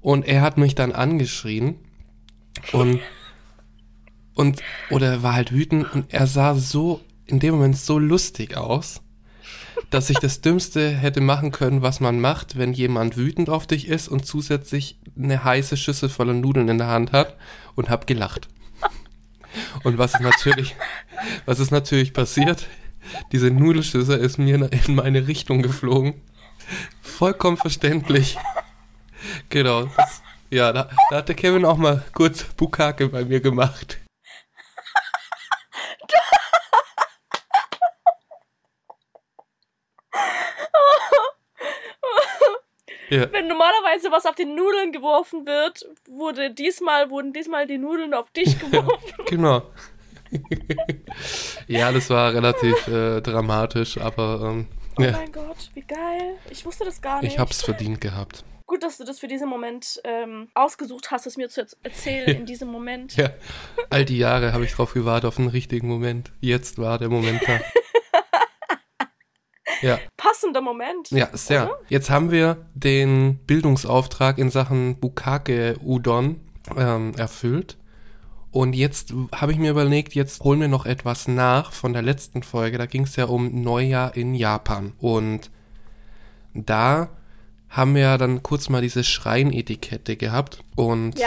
Und er hat mich dann angeschrien oder war halt wütend und er sah so, in dem Moment so lustig aus, dass ich das Dümmste hätte machen können, was man macht, wenn jemand wütend auf dich ist und zusätzlich eine heiße Schüssel voller Nudeln in der Hand hat, und hab gelacht. Und was ist natürlich passiert? Diese Nudelschüssel ist mir in meine Richtung geflogen. Vollkommen verständlich. Genau. Da hat der Kevin auch mal kurz Bukake bei mir gemacht. Ja. Wenn normalerweise was auf die Nudeln geworfen wird, wurden diesmal die Nudeln auf dich geworfen. Ja, genau. Ja, das war relativ dramatisch, aber Oh mein Gott, wie geil. Ich wusste das gar nicht. Ich hab's verdient gehabt. Gut, dass du das für diesen Moment ausgesucht hast, es mir zu erzählen in diesem Moment. Ja, all die Jahre habe ich drauf gewartet, auf den richtigen Moment. Jetzt war der Moment da. Ja. Passender Moment. Ja, sehr. Oder? Jetzt haben wir den Bildungsauftrag in Sachen Bukake Udon erfüllt. Und jetzt habe ich mir überlegt, jetzt holen wir noch etwas nach von der letzten Folge. Da ging es ja um Neujahr in Japan. Und da haben wir ja dann kurz mal diese Schreinetikette gehabt. Und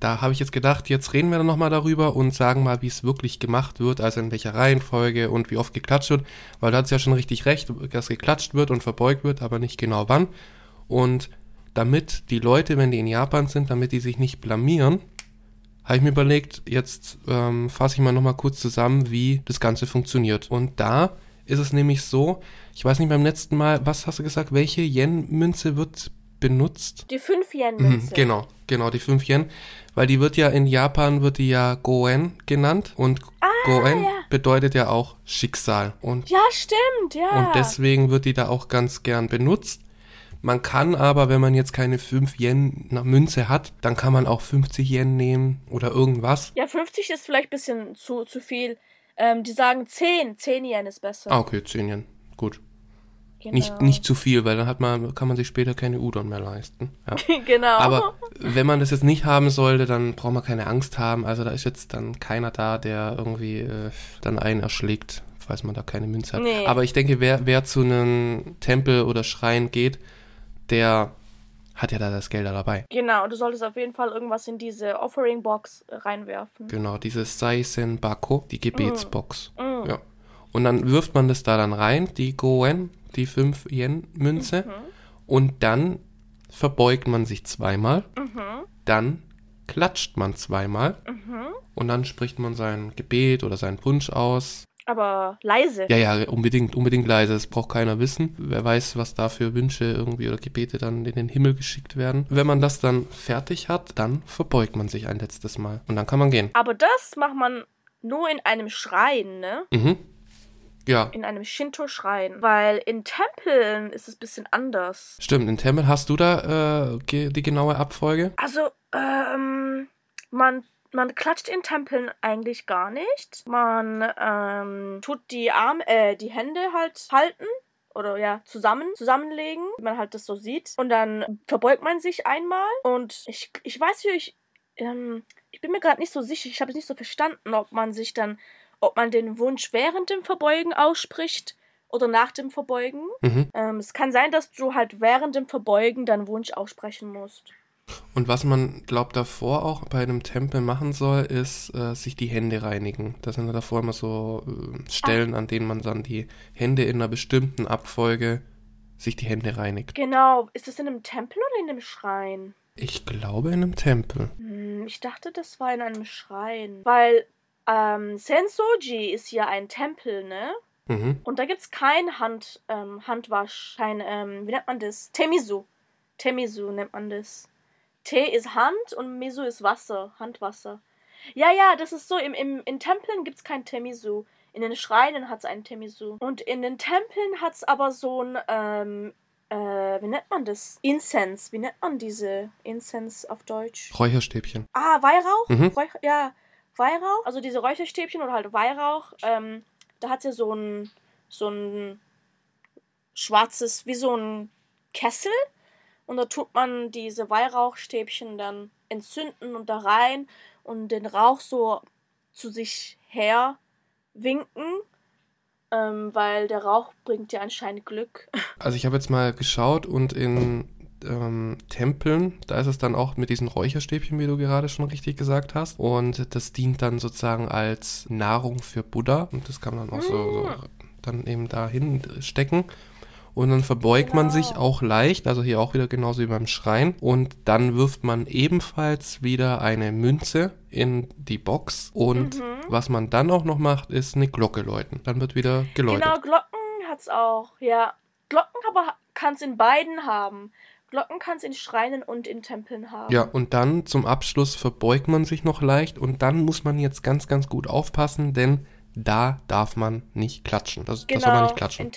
da habe ich jetzt gedacht, jetzt reden wir dann nochmal darüber und sagen mal, wie es wirklich gemacht wird, also in welcher Reihenfolge und wie oft geklatscht wird. Weil da hat es ja schon richtig recht, dass geklatscht wird und verbeugt wird, aber nicht genau wann. Und damit die Leute, wenn die in Japan sind, damit die sich nicht blamieren, habe ich mir überlegt, jetzt fasse ich mal nochmal kurz zusammen, wie das Ganze funktioniert. Und da ist es nämlich so, ich weiß nicht, beim letzten Mal, was hast du gesagt, welche Yen-Münze wird benutzt? Die 5-Yen-Münze. Genau, die 5-Yen, weil die wird ja in Japan, Goen genannt und Goen bedeutet ja auch Schicksal. Und ja, stimmt, ja. Und deswegen wird die da auch ganz gern benutzt. Man kann aber, wenn man jetzt keine 5 Yen Münze hat, dann kann man auch 50 Yen nehmen oder irgendwas. Ja, 50 ist vielleicht ein bisschen zu viel. Die sagen 10 Yen ist besser. Ah, okay, 10 Yen, gut. Genau. Nicht zu viel, weil dann kann man sich später keine Udon mehr leisten. Ja. Genau. Aber wenn man das jetzt nicht haben sollte, dann braucht man keine Angst haben. Also da ist jetzt dann keiner da, der irgendwie dann einen erschlägt, falls man da keine Münze hat. Nee. Aber ich denke, wer zu einem Tempel oder Schrein geht, der hat ja da das Geld dabei. Genau, du solltest auf jeden Fall irgendwas in diese Offering-Box reinwerfen. Genau, diese Seisenbako, die Gebetsbox. Mm. Ja. Und dann wirft man das da dann rein, die Goen, die 5 Yen Münze. Mhm. Und dann verbeugt man sich zweimal. Mhm. Dann klatscht man zweimal. Mhm. Und dann spricht man sein Gebet oder seinen Wunsch aus. Aber leise. Ja, unbedingt leise. Das braucht keiner wissen. Wer weiß, was da für Wünsche irgendwie oder Gebete dann in den Himmel geschickt werden. Wenn man das dann fertig hat, dann verbeugt man sich ein letztes Mal. Und dann kann man gehen. Aber das macht man nur in einem Schrein, ne? Mhm. Ja. In einem Shinto-Schrein. Weil in Tempeln ist es ein bisschen anders. Stimmt, in Tempeln hast du da die genaue Abfolge? Also, man klatscht in Tempeln eigentlich gar nicht. Man tut die Hände halt halten oder ja, zusammenlegen, wie man halt das so sieht. Und dann verbeugt man sich einmal und ich weiß nicht, ich bin mir gerade nicht so sicher, ich habe es nicht so verstanden, ob man den Wunsch während dem Verbeugen ausspricht oder nach dem Verbeugen. Mhm. Es kann sein, dass du halt während dem Verbeugen deinen Wunsch aussprechen musst. Und was man, glaubt, davor auch bei einem Tempel machen soll, ist sich die Hände reinigen. Da sind ja davor immer so Stellen, an denen man dann die Hände in einer bestimmten Abfolge sich die Hände reinigt. Genau. Ist das in einem Tempel oder in einem Schrein? Ich glaube in einem Tempel. Ich dachte, das war in einem Schrein. Weil Sensoji ist ja ein Tempel, ne? Mhm. Und da gibt's kein Handwasch, wie nennt man das? Temizu. Temizu nennt man das. Te ist Hand und Misu ist Wasser, Handwasser. Ja, das ist so, in Tempeln gibt's kein Temizu. In den Schreinen hat's einen Temizu. Und in den Tempeln hat's aber so ein, wie nennt man das? Incense, wie nennt man diese Incense auf Deutsch? Räucherstäbchen. Ah, Weihrauch? Mhm. Weihrauch, also diese Räucherstäbchen oder halt Weihrauch, da hat's ja so ein schwarzes, wie so ein Kessel. Und da tut man diese Weihrauchstäbchen dann entzünden und da rein und den Rauch so zu sich her winken, weil der Rauch bringt ja anscheinend Glück. Also ich habe jetzt mal geschaut und in Tempeln, da ist es dann auch mit diesen Räucherstäbchen, wie du gerade schon richtig gesagt hast. Und das dient dann sozusagen als Nahrung für Buddha. Und das kann man auch so dann eben da hinstecken. Und dann verbeugt man sich auch leicht, also hier auch wieder genauso wie beim Schrein. Und dann wirft man ebenfalls wieder eine Münze in die Box. Und was man dann auch noch macht, ist eine Glocke läuten. Dann wird wieder geläutet. Genau, Glocken hat's auch, ja. Glocken aber kann's in beiden haben. Glocken kann's in Schreinen und in Tempeln haben. Ja, und dann zum Abschluss verbeugt man sich noch leicht. Und dann muss man jetzt ganz, ganz gut aufpassen, denn da darf man nicht klatschen. Genau, das soll man nicht klatschen. In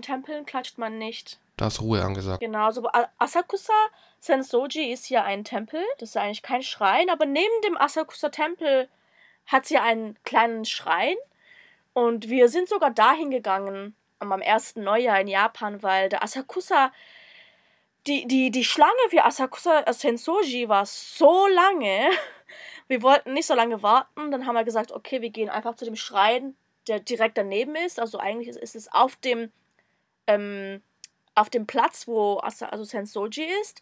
Tempeln klatscht man nicht. Da ist Ruhe angesagt. Genau, so Asakusa Sensoji ist hier ein Tempel. Das ist eigentlich kein Schrein, aber neben dem Asakusa Tempel hat es hier einen kleinen Schrein. Und wir sind sogar dahin gegangen am ersten Neujahr in Japan, weil der Asakusa, die Schlange für Asakusa Sensoji war so lange. Wir wollten nicht so lange warten, dann haben wir gesagt, okay, wir gehen einfach zu dem Schrein, der direkt daneben ist. Also eigentlich ist es auf dem Platz, wo Sensoji ist,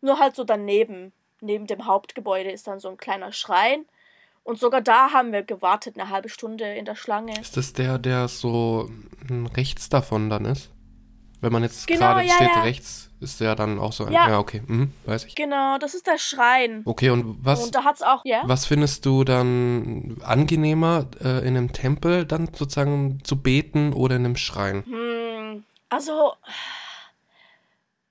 nur halt so daneben. Neben dem Hauptgebäude ist dann so ein kleiner Schrein. Und sogar da haben wir gewartet, eine halbe Stunde in der Schlange. Ist das der so rechts davon dann ist? Wenn man jetzt gerade steht rechts, ist der dann auch so ein... Ja, okay, weiß ich. Genau, das ist der Schrein. Okay, und da hat's auch, ja. Was findest du dann angenehmer, in einem Tempel dann sozusagen zu beten oder in einem Schrein? Also,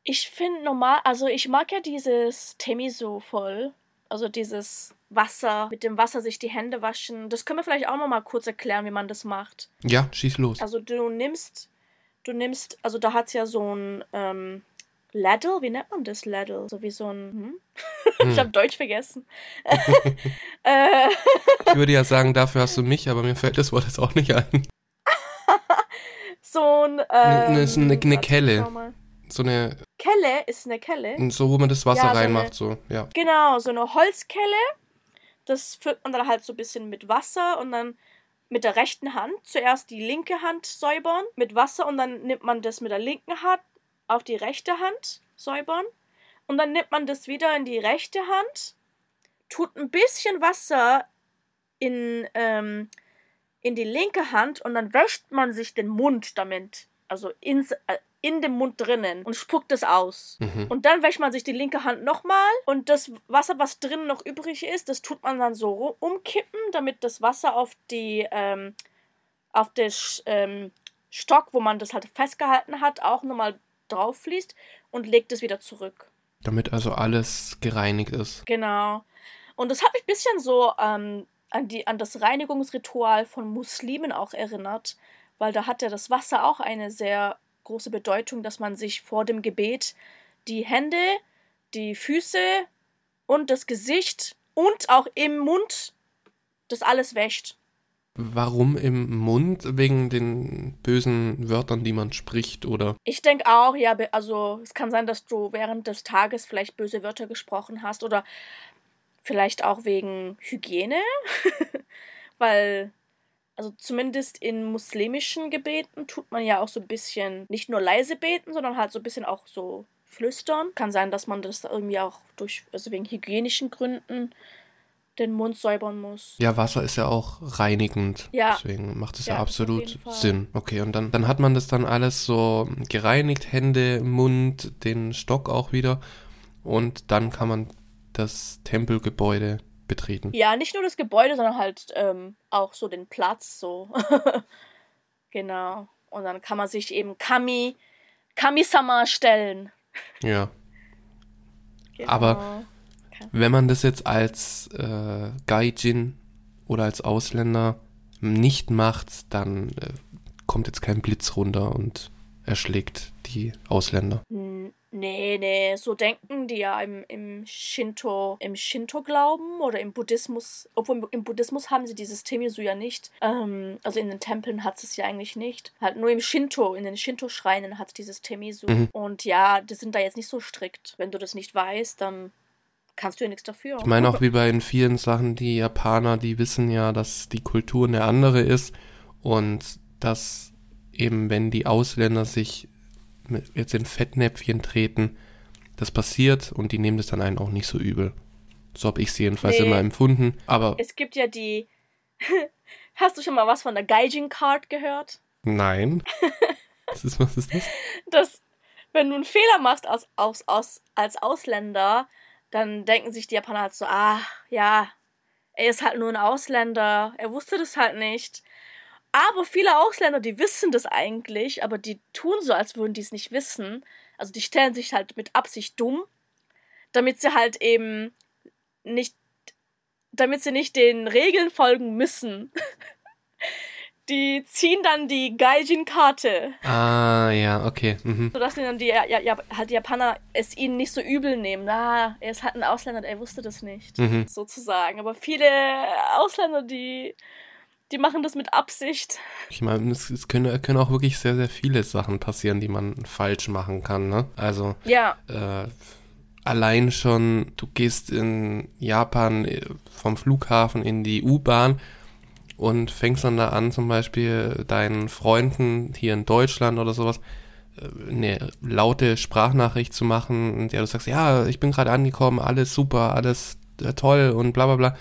ich finde normal... Also, ich mag ja dieses Temizu voll. Also dieses Wasser, mit dem Wasser sich die Hände waschen. Das können wir vielleicht auch mal kurz erklären, wie man das macht. Ja, schieß los. Also, du nimmst, also da hat es ja so ein Ladle, wie nennt man das Ladle? So wie so ein, Ich habe Deutsch vergessen. Ich würde ja sagen, dafür hast du mich, aber mir fällt das Wort jetzt auch nicht ein. so ein... Eine Kelle. So eine... Kelle? Ist eine Kelle? So, wo man das Wasser reinmacht, so, ja. Genau, so eine Holzkelle. Das füllt man dann halt so ein bisschen mit Wasser und dann mit der rechten Hand zuerst die linke Hand säubern mit Wasser und dann nimmt man das mit der linken Hand auf die rechte Hand säubern und dann nimmt man das wieder in die rechte Hand, tut ein bisschen Wasser in die linke Hand und dann wäscht man sich den Mund damit, also in dem Mund drinnen und spuckt es aus. Mhm. Und dann wäscht man sich die linke Hand nochmal und das Wasser, was drinnen noch übrig ist, das tut man dann so umkippen, damit das Wasser auf die auf den Stock, wo man das halt festgehalten hat, auch nochmal drauf fließt und legt es wieder zurück. Damit also alles gereinigt ist. Genau. Und das hat mich ein bisschen so an das Reinigungsritual von Muslimen auch erinnert, weil da hat ja das Wasser auch eine sehr große Bedeutung, dass man sich vor dem Gebet die Hände, die Füße und das Gesicht und auch im Mund das alles wäscht. Warum im Mund? Wegen den bösen Wörtern, die man spricht, oder? Ich denke auch, ja, also es kann sein, dass du während des Tages vielleicht böse Wörter gesprochen hast oder vielleicht auch wegen Hygiene, weil... Also zumindest in muslimischen Gebeten tut man ja auch so ein bisschen, nicht nur leise beten, sondern halt so ein bisschen auch so flüstern. Kann sein, dass man das irgendwie auch also wegen hygienischen Gründen den Mund säubern muss. Ja, Wasser ist ja auch reinigend. Ja. Deswegen macht es ja absolut Sinn. Okay, und dann hat man das dann alles so gereinigt, Hände, Mund, den Stock auch wieder. Und dann kann man das Tempelgebäude betreten. Ja, nicht nur das Gebäude, sondern halt auch so den Platz, so. Genau. Und dann kann man sich eben Kami-sama stellen. Ja. Genau. Aber wenn man das jetzt als Gaijin oder als Ausländer nicht macht, dann kommt jetzt kein Blitz runter und erschlägt die Ausländer. Nee, so denken die ja im Shinto-Glauben oder im Buddhismus, obwohl im Buddhismus haben sie dieses Terisu ja nicht, also in den Tempeln hat es ja eigentlich nicht, halt nur im Shinto, in den Shinto-Schreinen hat es dieses Terisu. Mhm. Und ja, die sind da jetzt nicht so strikt, wenn du das nicht weißt, dann kannst du ja nichts dafür. Ich meine auch wie bei in vielen Sachen, die Japaner, die wissen ja, dass die Kultur eine andere ist und dass eben, wenn die Ausländer sich jetzt in Fettnäpfchen treten, das passiert und die nehmen das dann einen auch nicht so übel. So habe ich es jedenfalls immer empfunden. Aber es gibt ja die... Hast du schon mal was von der Gaijin-Card gehört? Nein. Was ist das? Das, wenn du einen Fehler machst als Ausländer, dann denken sich die Japaner halt so, er ist halt nur ein Ausländer, er wusste das halt nicht. Aber viele Ausländer, die wissen das eigentlich, aber die tun so, als würden die es nicht wissen. Also die stellen sich halt mit Absicht dumm, damit sie halt eben nicht, damit sie nicht den Regeln folgen müssen. Die ziehen dann die Gaijin-Karte. Ah, ja, okay. Mhm. Sodass dann die Japaner es ihnen nicht so übel nehmen. Na, er ist halt ein Ausländer, er wusste das nicht, sozusagen. Aber viele Ausländer, die machen das mit Absicht. Ich meine, es können auch wirklich sehr, sehr viele Sachen passieren, die man falsch machen kann, ne? Also, allein schon, du gehst in Japan vom Flughafen in die U-Bahn und fängst dann da an, zum Beispiel deinen Freunden hier in Deutschland oder sowas, eine laute Sprachnachricht zu machen, in der du sagst, ja, ich bin gerade angekommen, alles super, alles toll und bla bla bla.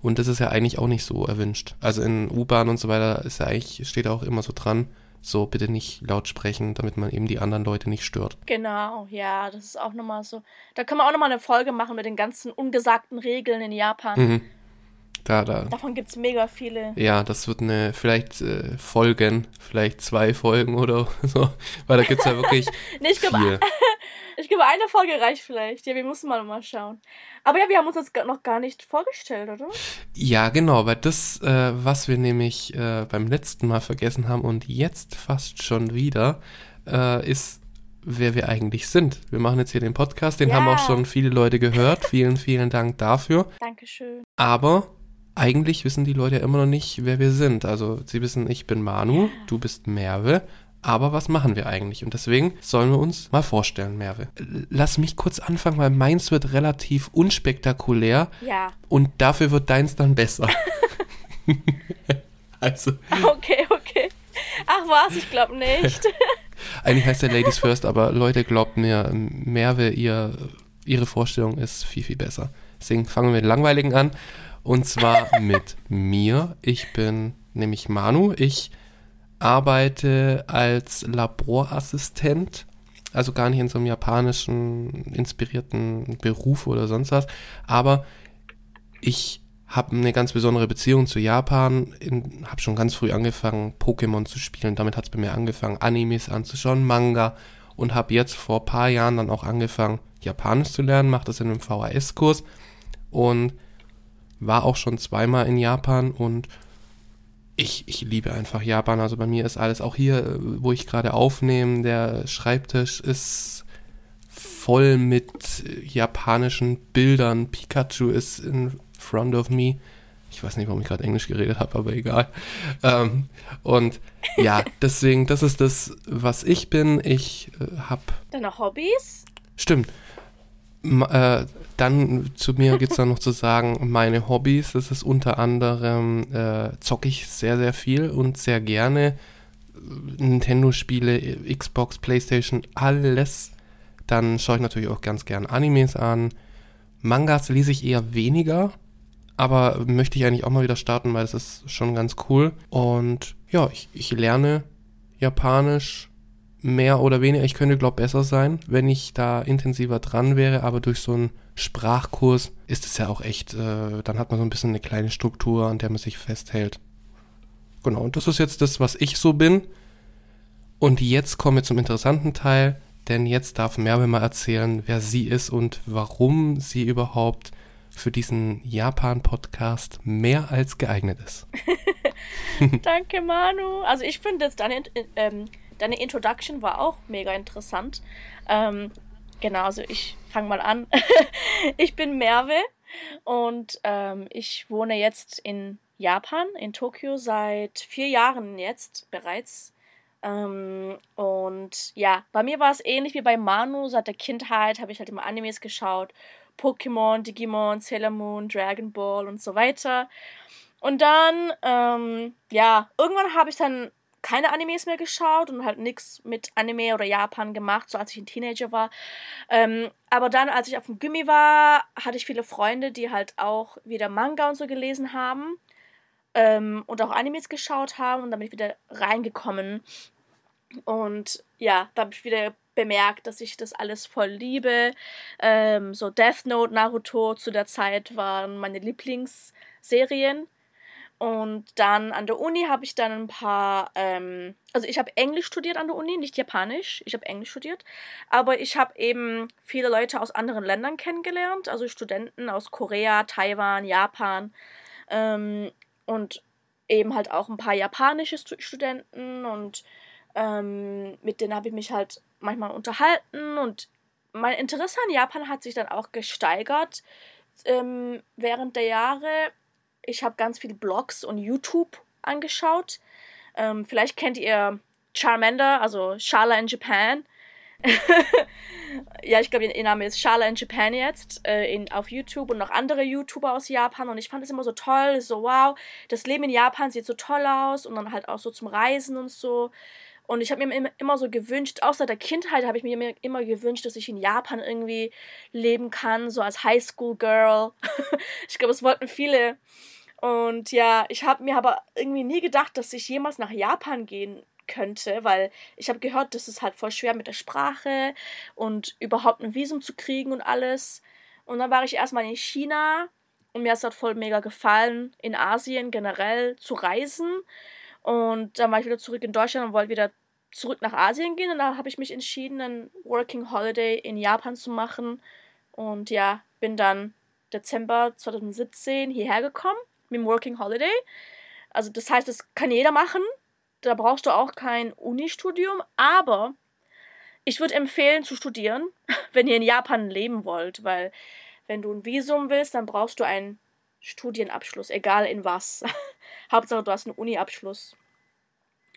Und das ist ja eigentlich auch nicht so erwünscht. Also in U-Bahn und so weiter ist ja eigentlich, steht auch immer so dran, so bitte nicht laut sprechen, damit man eben die anderen Leute nicht stört. Genau, ja, das ist auch nochmal so. Da können wir auch nochmal eine Folge machen mit den ganzen ungesagten Regeln in Japan. Mhm. Davon gibt es mega viele. Ja, das wird vielleicht 2 Folgen oder so, weil da gibt es ja wirklich nee, ich glaube, 1 Folge reicht vielleicht. Ja, wir müssen mal schauen. Aber ja, wir haben uns das noch gar nicht vorgestellt, oder? Ja, genau, weil das, was wir nämlich beim letzten Mal vergessen haben und jetzt fast schon wieder, ist, wer wir eigentlich sind. Wir machen jetzt hier den Podcast, den haben auch schon viele Leute gehört. Vielen, vielen Dank dafür. Dankeschön. Aber... eigentlich wissen die Leute ja immer noch nicht, wer wir sind. Also sie wissen, ich bin Manu, du bist Merve, aber was machen wir eigentlich? Und deswegen sollen wir uns mal vorstellen, Merve. Lass mich kurz anfangen, weil meins wird relativ unspektakulär. Ja. Und dafür wird deins dann besser. Also. Okay. Ach was, ich glaube nicht. Eigentlich heißt der Ladies First, aber Leute, glaubt mir, Merve, ihre Vorstellung ist viel, viel besser. Deswegen fangen wir mit Langweiligen an. Und zwar mit mir. Ich bin nämlich Manu. Ich arbeite als Laborassistent. Also gar nicht in so einem japanischen inspirierten Beruf oder sonst was. Aber ich habe eine ganz besondere Beziehung zu Japan. Habe schon ganz früh angefangen, Pokémon zu spielen. Damit hat es bei mir angefangen, Animes anzuschauen, Manga. Und habe jetzt vor ein paar Jahren dann auch angefangen, Japanisch zu lernen. Mache das in einem VHS-Kurs. Und war auch schon zweimal in Japan und ich liebe einfach Japan. Also bei mir ist alles, auch hier, wo ich gerade aufnehme, der Schreibtisch ist voll mit japanischen Bildern. Pikachu ist in front of me. Ich weiß nicht, warum ich gerade Englisch geredet habe, aber egal. Und ja, deswegen, das ist das, was ich bin. Ich habe... Dann noch Hobbys? Stimmt. Dann zu mir gibt es dann noch zu sagen, meine Hobbys, das ist unter anderem, zocke ich sehr, sehr viel und sehr gerne. Nintendo-Spiele, Xbox, Playstation, alles. Dann schaue ich natürlich auch ganz gern Animes an. Mangas lese ich eher weniger, aber möchte ich eigentlich auch mal wieder starten, weil das ist schon ganz cool. Und ja, ich lerne Japanisch. Mehr oder weniger, ich könnte, glaube ich, besser sein, wenn ich da intensiver dran wäre, aber durch so einen Sprachkurs ist es ja auch echt, dann hat man so ein bisschen eine kleine Struktur, an der man sich festhält. Genau, und das ist jetzt das, was ich so bin. Und jetzt kommen wir zum interessanten Teil, denn jetzt darf Merve mal erzählen, wer sie ist und warum sie überhaupt für diesen Japan-Podcast mehr als geeignet ist. Danke, Manu. Also ich finde jetzt deine Introduction war auch mega interessant. Genau, also ich fange mal an. Ich bin Merve und ich wohne jetzt in Japan, in Tokio, seit 4 Jahren jetzt bereits. Und ja, bei mir war es ähnlich wie bei Manu. Seit der Kindheit habe ich halt immer Animes geschaut. Pokémon, Digimon, Sailor Moon, Dragon Ball und so weiter. Und dann, ja, irgendwann habe ich dann keine Animes mehr geschaut und halt nichts mit Anime oder Japan gemacht, so als ich ein Teenager war. Aber dann, als ich auf dem Gimmi war, hatte ich viele Freunde, die halt auch wieder Manga und so gelesen haben und auch Animes geschaut haben und dann bin ich wieder reingekommen. Und ja, da habe ich wieder bemerkt, dass ich das alles voll liebe. So Death Note, Naruto zu der Zeit waren meine Lieblingsserien. Und dann an der Uni habe ich dann ein paar, also ich habe Englisch studiert an der Uni, nicht Japanisch, ich habe Englisch studiert, aber ich habe eben viele Leute aus anderen Ländern kennengelernt, also Studenten aus Korea, Taiwan, Japan und eben halt auch ein paar japanische Studenten und mit denen habe ich mich halt manchmal unterhalten und mein Interesse an Japan hat sich dann auch gesteigert während der Jahre. Ich habe ganz viele Blogs und YouTube angeschaut. Vielleicht kennt ihr Charmander, also Shala in Japan. Ja, ich glaube, ihr Name ist Shala in Japan jetzt auf YouTube und noch andere YouTuber aus Japan. Und ich fand es immer so toll, so wow, das Leben in Japan sieht so toll aus. Und dann halt auch so zum Reisen und so. Und ich habe mir immer so gewünscht, auch seit der Kindheit habe ich mir immer gewünscht, dass ich in Japan irgendwie leben kann, so als Highschool-Girl. Ich glaube, das wollten viele. Und ja, ich habe mir aber irgendwie nie gedacht, dass ich jemals nach Japan gehen könnte, weil ich habe gehört, das ist halt voll schwer mit der Sprache und überhaupt ein Visum zu kriegen und alles. Und dann war ich erstmal in China und mir hat es dort voll mega gefallen, in Asien generell zu reisen. Und dann war ich wieder zurück in Deutschland und wollte wieder zurück nach Asien gehen. Und da habe ich mich entschieden, einen Working Holiday in Japan zu machen. Und ja, bin dann Dezember 2017 hierher gekommen mit dem Working Holiday. Also das heißt, das kann jeder machen. Da brauchst du auch kein Unistudium. Aber ich würde empfehlen zu studieren, wenn ihr in Japan leben wollt. Weil wenn du ein Visum willst, dann brauchst du ein Studienabschluss, egal in was. Hauptsache, du hast einen Uni-Abschluss.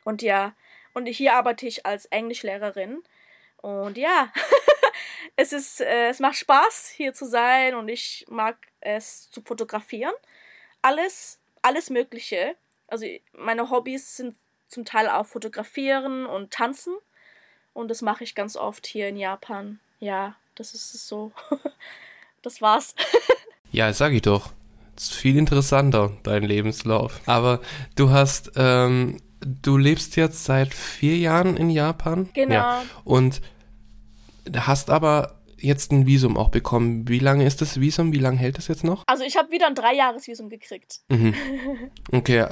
Und ja, Und hier arbeite ich als Englischlehrerin. Und ja, es macht Spaß, hier zu sein. Und ich mag es zu fotografieren. Alles Mögliche. Also meine Hobbys sind zum Teil auch Fotografieren und Tanzen. Und das mache ich ganz oft hier in Japan. Ja, das ist es so. Das war's. Ja, sag ich doch. Das ist viel interessanter, dein Lebenslauf. Aber du hast, du lebst jetzt seit 4 Jahren in Japan. Genau. Ja. Und hast aber jetzt ein Visum auch bekommen. Wie lange ist das Visum? Wie lange hält das jetzt noch? Also ich habe wieder ein 3-Jahres-Visum gekriegt. Mhm. Okay.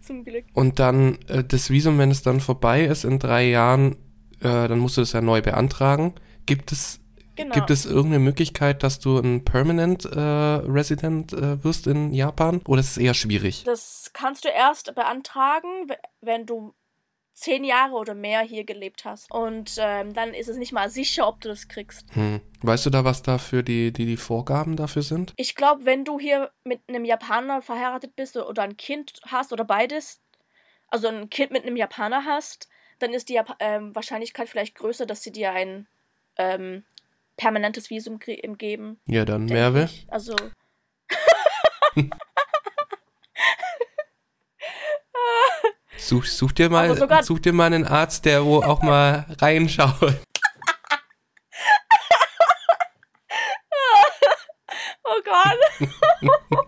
Zum Glück. Und dann das Visum, wenn es dann vorbei ist in 3 Jahren, dann musst du das ja neu beantragen. Gibt es irgendeine Möglichkeit, dass du ein Permanent Resident wirst in Japan? Oder ist es eher schwierig? Das kannst du erst beantragen, wenn du 10 Jahre oder mehr hier gelebt hast. Und dann ist es nicht mal sicher, ob du das kriegst. Weißt du da, was da für die Vorgaben dafür sind? Ich glaube, wenn du hier mit einem Japaner verheiratet bist oder ein Kind hast oder beides, also ein Kind mit einem Japaner hast, dann ist die Wahrscheinlichkeit vielleicht größer, dass sie dir ein permanentes Visum geben. Ja, dann Merve. Also... Such dir mal einen Arzt, der wo auch mal reinschaut. Oh Gott.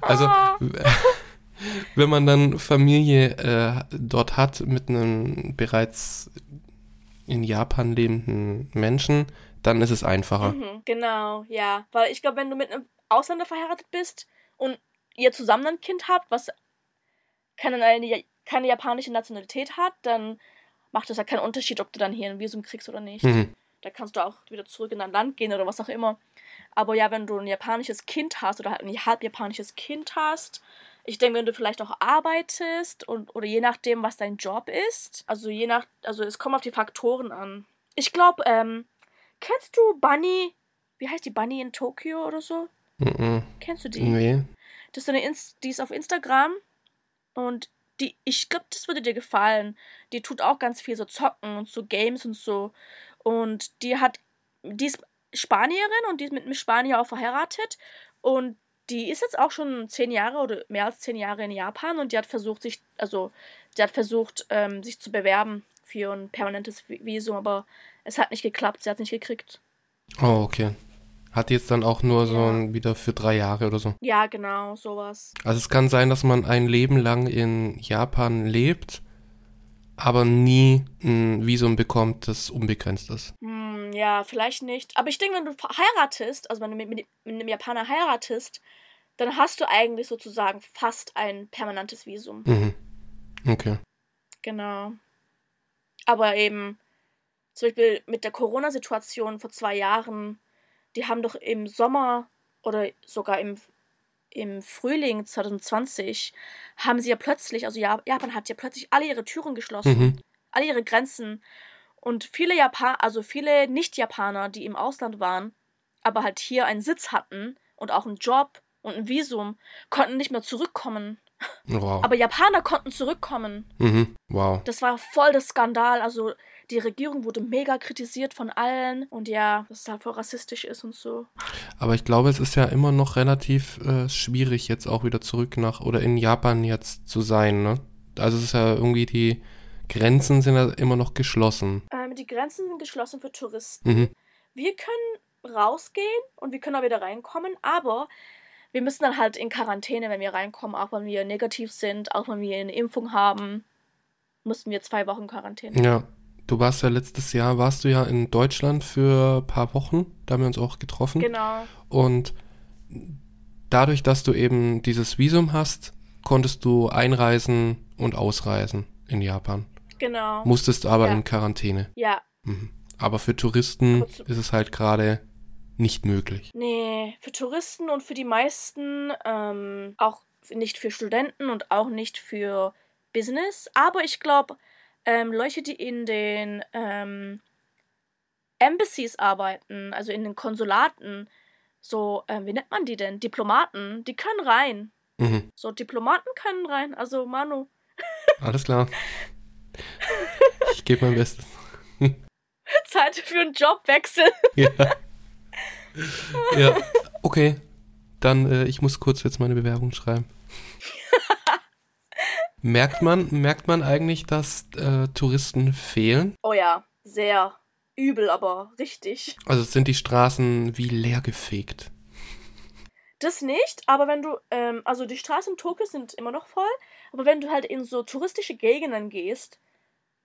Also, wenn man dann Familie dort hat mit einem bereits in Japan lebenden Menschen, dann ist es einfacher. Mhm, genau, ja. Weil ich glaube, wenn du mit einem Ausländer verheiratet bist und ihr zusammen ein Kind habt, was keine japanische Nationalität hat, dann macht es ja keinen Unterschied, ob du dann hier ein Visum kriegst oder nicht. Mhm. Da kannst du auch wieder zurück in dein Land gehen oder was auch immer. Aber ja, wenn du ein japanisches Kind hast oder halt ein halbjapanisches Kind hast, ich denke, wenn du vielleicht auch arbeitest oder je nachdem, was dein Job ist, also es kommt auf die Faktoren an. Ich glaube, kennst du Bunny, wie heißt die, Bunny in Tokio oder so? Mhm. Kennst du die? Nee. Das ist eine die ist auf Instagram. Und ich glaube, das würde dir gefallen. Die tut auch ganz viel so Zocken und so Games und so. Und die ist Spanierin und die ist mit einem Spanier auch verheiratet. Und die ist jetzt auch schon 10 Jahre oder mehr als 10 Jahre in Japan. Und die hat versucht, sich zu bewerben für ein permanentes Visum. Aber es hat nicht geklappt, sie hat es nicht gekriegt. Oh, okay. Hat jetzt dann auch nur so wieder für 3 Jahre oder so? Ja, genau, sowas. Also es kann sein, dass man ein Leben lang in Japan lebt, aber nie ein Visum bekommt, das unbegrenzt ist. Ja, vielleicht nicht. Aber ich denke, wenn du heiratest, also wenn du mit einem Japaner heiratest, dann hast du eigentlich sozusagen fast ein permanentes Visum. Mhm. Okay. Genau. Aber eben, zum Beispiel mit der Corona-Situation vor 2 Jahren, die haben doch im Sommer oder sogar im Frühling 2020 haben sie ja plötzlich, also Japan hat ja plötzlich alle ihre Türen geschlossen, alle ihre Grenzen. Und viele Nicht-Japaner, die im Ausland waren, aber halt hier einen Sitz hatten und auch einen Job und ein Visum, konnten nicht mehr zurückkommen. Wow. Aber Japaner konnten zurückkommen. Mhm. Wow. Das war voll der Skandal. Also die Regierung wurde mega kritisiert von allen. Und ja, dass es halt voll rassistisch ist und so. Aber ich glaube, es ist ja immer noch relativ schwierig, jetzt auch wieder zurück oder in Japan jetzt zu sein, ne? Also es ist ja irgendwie, die Grenzen sind ja immer noch geschlossen. Die Grenzen sind geschlossen für Touristen. Mhm. Wir können rausgehen und wir können auch wieder reinkommen, aber... wir müssen dann halt in Quarantäne, wenn wir reinkommen, auch wenn wir negativ sind, auch wenn wir eine Impfung haben, mussten wir 2 Wochen Quarantäne. Ja, letztes Jahr warst du ja in Deutschland für ein paar Wochen, da haben wir uns auch getroffen. Genau. Und dadurch, dass du eben dieses Visum hast, konntest du einreisen und ausreisen in Japan. Genau. Musstest aber in Quarantäne. Ja. Mhm. Aber für Touristen ist es halt gerade... nicht möglich. Nee, für Touristen und für die meisten, auch nicht für Studenten und auch nicht für Business. Aber ich glaube, Leute, die in den Embassies arbeiten, also in den Konsulaten, so, wie nennt man die denn? Diplomaten, die können rein. Mhm. So, Diplomaten können rein, also Manu. Alles klar. Ich gebe mein Bestes. Zeit für einen Jobwechsel. Ja. Ja. Okay. Dann, ich muss kurz jetzt meine Bewerbung schreiben. Merkt man eigentlich, dass Touristen fehlen? Oh ja, sehr übel, aber richtig. Also sind die Straßen wie leer gefegt? Das nicht, aber wenn du, also die Straßen in Tokio sind immer noch voll, aber wenn du halt in so touristische Gegenden gehst,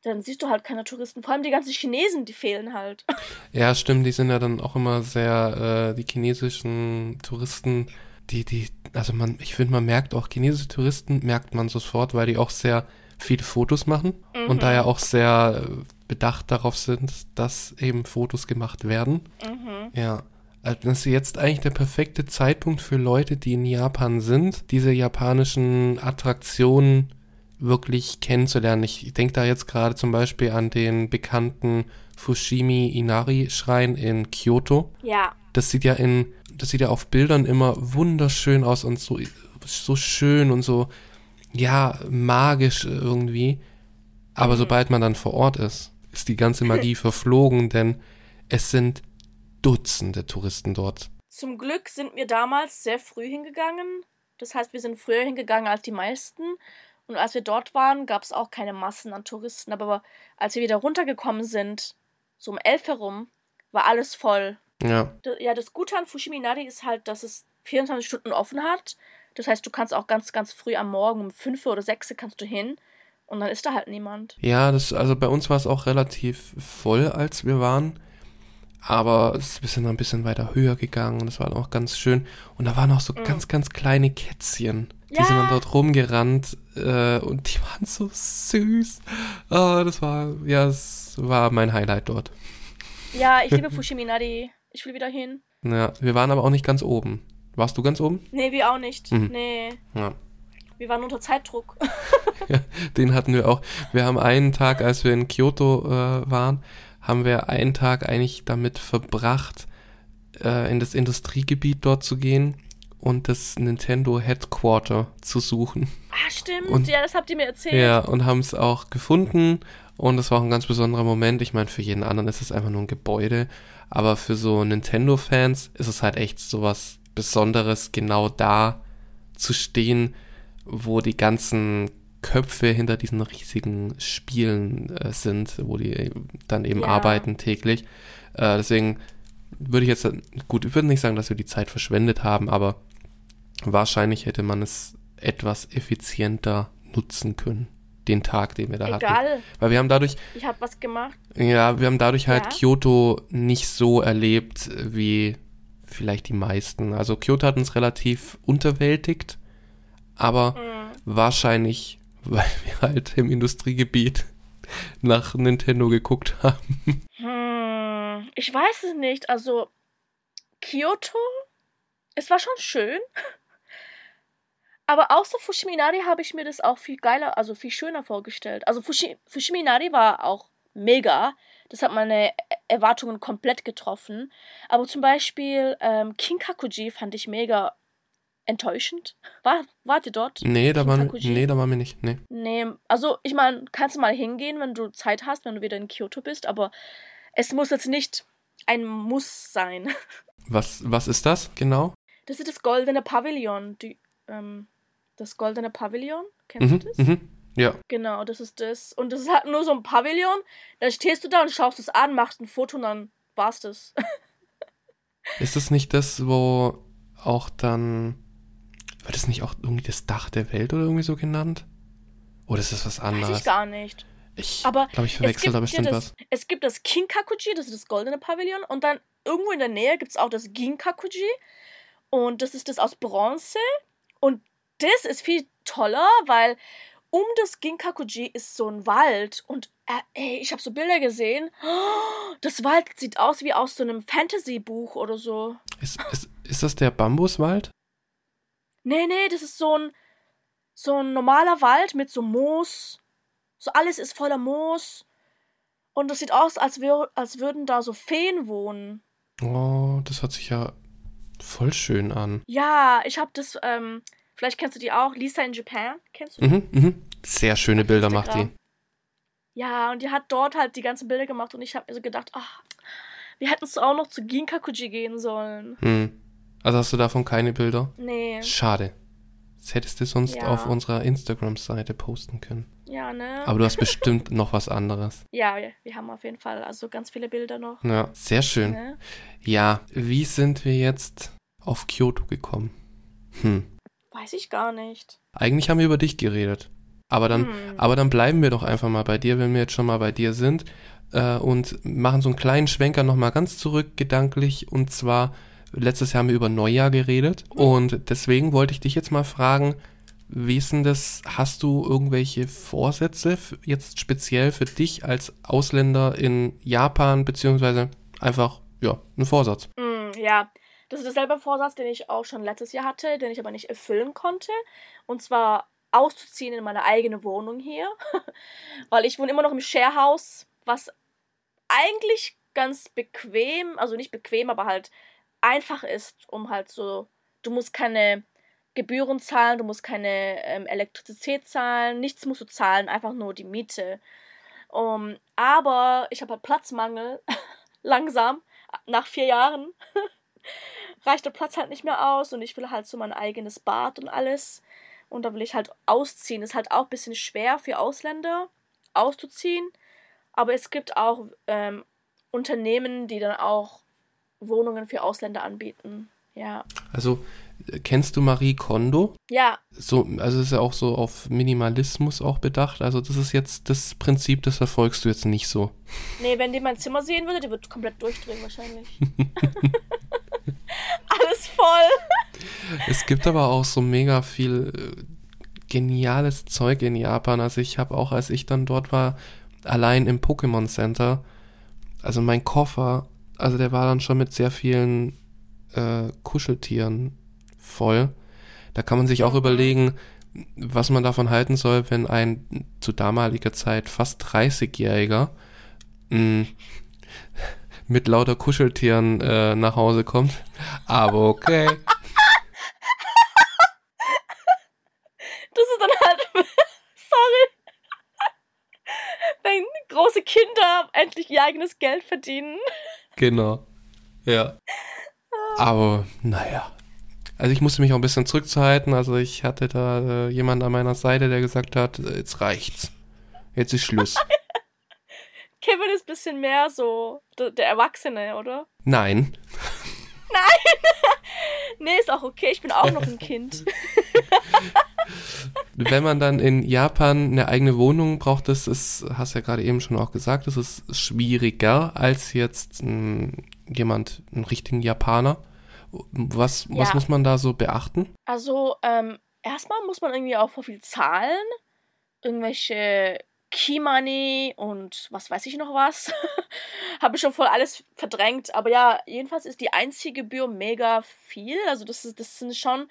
dann siehst du halt keine Touristen. Vor allem die ganzen Chinesen, die fehlen halt. Ja, stimmt, die sind ja dann auch immer sehr, die chinesischen Touristen, ich finde, man merkt auch, chinesische Touristen merkt man sofort, weil die auch sehr viele Fotos machen und da ja auch sehr bedacht darauf sind, dass eben Fotos gemacht werden. Mhm. Ja, also das ist jetzt eigentlich der perfekte Zeitpunkt für Leute, die in Japan sind, diese japanischen Attraktionen wirklich kennenzulernen. Ich denke da jetzt gerade zum Beispiel an den bekannten Fushimi Inari Schrein in Kyoto. Ja. Das sieht ja auf Bildern immer wunderschön aus und so schön und so, ja, magisch irgendwie. Aber sobald man dann vor Ort ist, ist die ganze Magie verflogen, denn es sind Dutzende Touristen dort. Zum Glück sind wir damals sehr früh hingegangen. Das heißt, wir sind früher hingegangen als die meisten. Und als wir dort waren, gab es auch keine Massen an Touristen. Aber als wir wieder runtergekommen sind, so um 11 herum, war alles voll. Ja. Ja, das Gute an Fushimi Inari ist halt, dass es 24 Stunden offen hat. Das heißt, du kannst auch ganz, ganz früh am Morgen um 5 oder 6 kannst du hin. Und dann ist da halt niemand. Ja, also bei uns war es auch relativ voll, als wir waren. Aber wir sind ein bisschen weiter höher gegangen und es war auch ganz schön. Und da waren auch so ganz, ganz kleine Kätzchen. Die sind dann dort rumgerannt und die waren so süß. Oh, das war mein Highlight dort. Ja, ich liebe Fushimi Inari. Ich will wieder hin. Ja, wir waren aber auch nicht ganz oben. Warst du ganz oben? Nee, wir auch nicht. Mhm. Nee. Ja. Wir waren unter Zeitdruck. Ja, den hatten wir auch. Wir haben einen Tag, als wir in Kyoto waren, haben wir einen Tag eigentlich damit verbracht, in das Industriegebiet dort zu gehen und das Nintendo Headquarter zu suchen. Ah, stimmt. Und, ja, das habt ihr mir erzählt. Ja, und haben es auch gefunden und das war auch ein ganz besonderer Moment. Ich meine, für jeden anderen ist es einfach nur ein Gebäude, aber für so Nintendo-Fans ist es halt echt sowas Besonderes, genau da zu stehen, wo die ganzen Köpfe hinter diesen riesigen Spielen sind, wo die dann eben arbeiten täglich. Deswegen würde ich nicht sagen, dass wir die Zeit verschwendet haben, aber wahrscheinlich hätte man es etwas effizienter nutzen können, den Tag, den wir da hatten. Weil wir haben dadurch... Ich habe was gemacht. Ja, wir haben dadurch halt Kyoto nicht so erlebt, wie vielleicht die meisten. Also Kyoto hat uns relativ unterwältigt, aber wahrscheinlich... weil wir halt im Industriegebiet nach Nintendo geguckt haben. Ich weiß es nicht. Also, Kyoto, es war schon schön. Aber außer Fushimi Inari habe ich mir das auch viel geiler, also viel schöner vorgestellt. Also Fushimi Inari war auch mega. Das hat meine Erwartungen komplett getroffen. Aber zum Beispiel Kinkakuji fand ich mega enttäuschend. Wart ihr dort? Nee, da waren wir nicht. Nee, also ich meine, kannst du mal hingehen, wenn du Zeit hast, wenn du wieder in Kyoto bist, aber es muss jetzt nicht ein Muss sein. Was ist das genau? Das ist das goldene Pavillon. Das goldene Pavillon, kennst du das? Mhm. Ja. Genau, das ist das. Und das ist halt nur so ein Pavillon, dann stehst du da und schaust es an, machst ein Foto und dann war's das. Ist das nicht das, wo auch dann... Wird das nicht auch irgendwie das Dach der Welt oder irgendwie so genannt? Oder ist das was anderes? Weiß ich gar nicht. Ich glaube, ich verwechsel da bestimmt was. Es gibt das Ginkakuji, das ist das goldene Pavillon. Und dann irgendwo in der Nähe gibt es auch das Ginkakuji. Und das ist das aus Bronze. Und das ist viel toller, weil um das Ginkakuji ist so ein Wald. Und ich habe so Bilder gesehen. Das Wald sieht aus wie aus so einem Fantasy-Buch oder so. Ist das der Bambuswald? Nee, das ist so ein normaler Wald mit so Moos. So alles ist voller Moos. Und das sieht aus, als würden da so Feen wohnen. Oh, das hört sich ja voll schön an. Ja, ich hab das, vielleicht kennst du die auch, Lisa in Japan, kennst du die? Mhm, Sehr schöne Bilder macht die. Ja, und die hat dort halt die ganzen Bilder gemacht und ich habe mir so gedacht, ach, wir hätten es auch noch zu Ginkakuji gehen sollen. Hm. Also hast du davon keine Bilder? Nee. Schade. Das hättest du sonst auf unserer Instagram-Seite posten können. Ja, ne? Aber du hast bestimmt noch was anderes. Ja, wir haben auf jeden Fall also ganz viele Bilder noch. Ja, sehr schön. Ne? Ja, wie sind wir jetzt auf Kyoto gekommen? Hm. Weiß ich gar nicht. Eigentlich haben wir über dich geredet. Aber dann bleiben wir doch einfach mal bei dir, wenn wir jetzt schon mal bei dir sind. Und machen so einen kleinen Schwenker nochmal ganz zurück gedanklich. Und zwar, letztes Jahr haben wir über Neujahr geredet. Und deswegen wollte ich dich jetzt mal fragen, wie ist denn das, hast du irgendwelche Vorsätze jetzt speziell für dich als Ausländer in Japan, beziehungsweise einfach, ja, einen Vorsatz? Ja, das ist derselbe Vorsatz, den ich auch schon letztes Jahr hatte, den ich aber nicht erfüllen konnte. Und zwar auszuziehen in meine eigene Wohnung hier, weil ich wohne immer noch im Sharehouse, was eigentlich ganz bequem, also nicht bequem, aber halt einfach ist, um halt so, du musst keine Gebühren zahlen, du musst keine Elektrizität zahlen, nichts musst du zahlen, einfach nur die Miete. Aber ich habe halt Platzmangel, langsam, nach 4 Jahren, reicht der Platz halt nicht mehr aus und ich will halt so mein eigenes Bad und alles und da will ich halt ausziehen. Ist halt auch ein bisschen schwer für Ausländer, auszuziehen, aber es gibt auch Unternehmen, die dann auch Wohnungen für Ausländer anbieten, ja. Also, kennst du Marie Kondo? Ja. So, also ist ja auch so auf Minimalismus auch bedacht. Also das ist jetzt das Prinzip, das verfolgst du jetzt nicht so. Nee, wenn die mein Zimmer sehen würde, die wird komplett durchdrehen wahrscheinlich. Alles voll. Es gibt aber auch so mega viel geniales Zeug in Japan. Also ich habe auch, als ich dann dort war, allein im Pokémon Center, also mein Koffer, also der war dann schon mit sehr vielen Kuscheltieren voll. Da kann man sich auch überlegen, was man davon halten soll, wenn ein zu damaliger Zeit fast 30-Jähriger mit lauter Kuscheltieren nach Hause kommt. Aber okay. Das ist dann halt... Sorry. Wenn große Kinder endlich ihr eigenes Geld verdienen. Genau. Ja. Aber naja. Also ich musste mich auch ein bisschen zurückhalten, also ich hatte da jemanden an meiner Seite, der gesagt hat, jetzt reicht's, jetzt ist Schluss. Kevin ist ein bisschen mehr so der Erwachsene, oder? Nein. Nein! Nee, ist auch okay, ich bin auch noch ein Kind. Wenn man dann in Japan eine eigene Wohnung braucht, das ist, hast du ja gerade eben schon auch gesagt, das ist schwieriger als jetzt einen richtigen Japaner. Was muss man da so beachten? Also, erstmal muss man irgendwie auch vor viel zahlen. Irgendwelche Key-Money und was weiß ich noch was. Habe ich schon voll alles verdrängt. Aber ja, jedenfalls ist die Einziehgebühr mega viel. Also das sind schon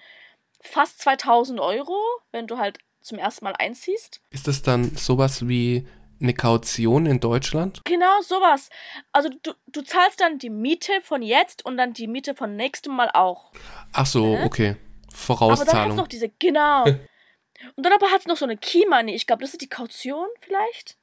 fast 2.000 €, wenn du halt zum ersten Mal einziehst. Ist das dann sowas wie eine Kaution in Deutschland? Genau, sowas. Also du zahlst dann die Miete von jetzt und dann die Miete von nächstem Mal auch. Ach so, okay. Vorauszahlung. Aber dann hat's noch diese, genau. Und dann aber hat's noch so eine Key Money. Ich glaube, das ist die Kaution vielleicht.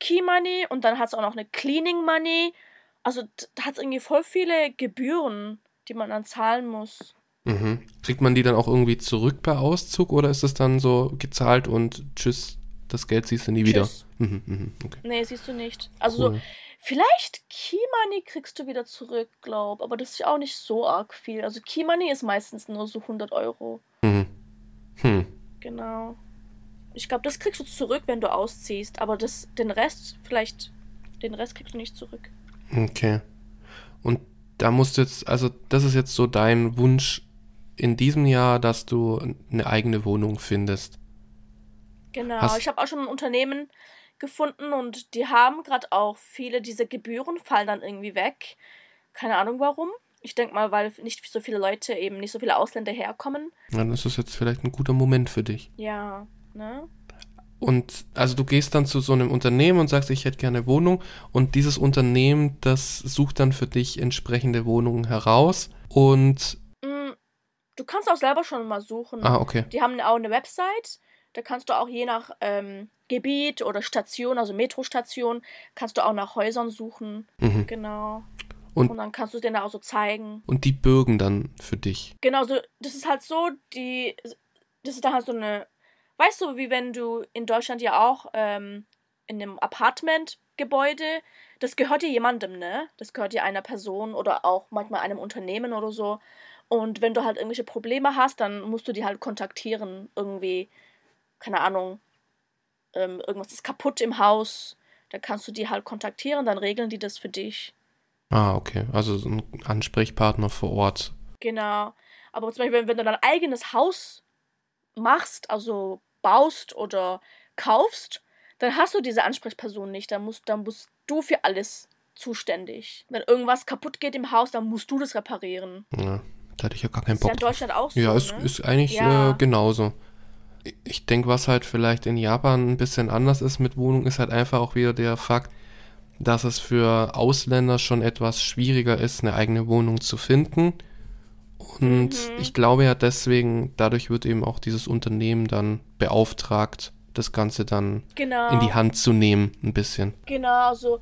Key Money und dann hat's auch noch eine Cleaning Money. Also da hat's irgendwie voll viele Gebühren, die man dann zahlen muss. Mhm. Kriegt man die dann auch irgendwie zurück bei Auszug oder ist es dann so gezahlt und tschüss? Das Geld siehst du nie wieder. Okay. Nee, siehst du nicht. Also cool. So, vielleicht Key-Money kriegst du wieder zurück, glaub. Aber das ist auch nicht so arg viel. Also Key-Money ist meistens nur so 100 €. Mhm. Hm. Genau. Ich glaube, das kriegst du zurück, wenn du ausziehst. Aber den Rest kriegst du nicht zurück. Okay. Und da musst du jetzt, also das ist jetzt so dein Wunsch in diesem Jahr, dass du eine eigene Wohnung findest. Genau, ich habe auch schon ein Unternehmen gefunden und die haben gerade auch viele dieser Gebühren fallen dann irgendwie weg. Keine Ahnung warum. Ich denke mal, weil nicht so viele Ausländer herkommen. Dann ist das jetzt vielleicht ein guter Moment für dich. Ja, ne? Und also du gehst dann zu so einem Unternehmen und sagst, ich hätte gerne eine Wohnung und dieses Unternehmen, das sucht dann für dich entsprechende Wohnungen heraus und... Du kannst auch selber schon mal suchen. Ah, okay. Die haben auch eine Website. Da kannst du auch je nach Gebiet oder Station, also Metrostation, kannst du auch nach Häusern suchen. Mhm. Genau. Und dann kannst du es denen auch so zeigen. Und die bürgen dann für dich. Genau, so, das ist halt so, das ist dann halt so eine, weißt du, wie wenn du in Deutschland ja auch in einem Apartmentgebäude, das gehört dir jemandem, ne? Das gehört dir einer Person oder auch manchmal einem Unternehmen oder so. Und wenn du halt irgendwelche Probleme hast, dann musst du die halt kontaktieren. Irgendwie, keine Ahnung, irgendwas ist kaputt im Haus. Dann kannst du die halt kontaktieren, dann regeln die das für dich. Ah, okay. Also so ein Ansprechpartner vor Ort. Genau. Aber zum Beispiel, wenn du dein eigenes Haus machst, also baust oder kaufst, dann hast du diese Ansprechperson nicht. Dann musst du für alles zuständig. Wenn irgendwas kaputt geht im Haus, dann musst du das reparieren. Ja, da hatte ich ja gar keinen Bock. Ist ja in Deutschland auch so, ja, ne? Ist eigentlich genauso. Ich denke, was halt vielleicht in Japan ein bisschen anders ist mit Wohnung, ist halt einfach auch wieder der Fakt, dass es für Ausländer schon etwas schwieriger ist, eine eigene Wohnung zu finden. Und ich glaube ja deswegen, dadurch wird eben auch dieses Unternehmen dann beauftragt, das Ganze dann in die Hand zu nehmen, ein bisschen. Genau, also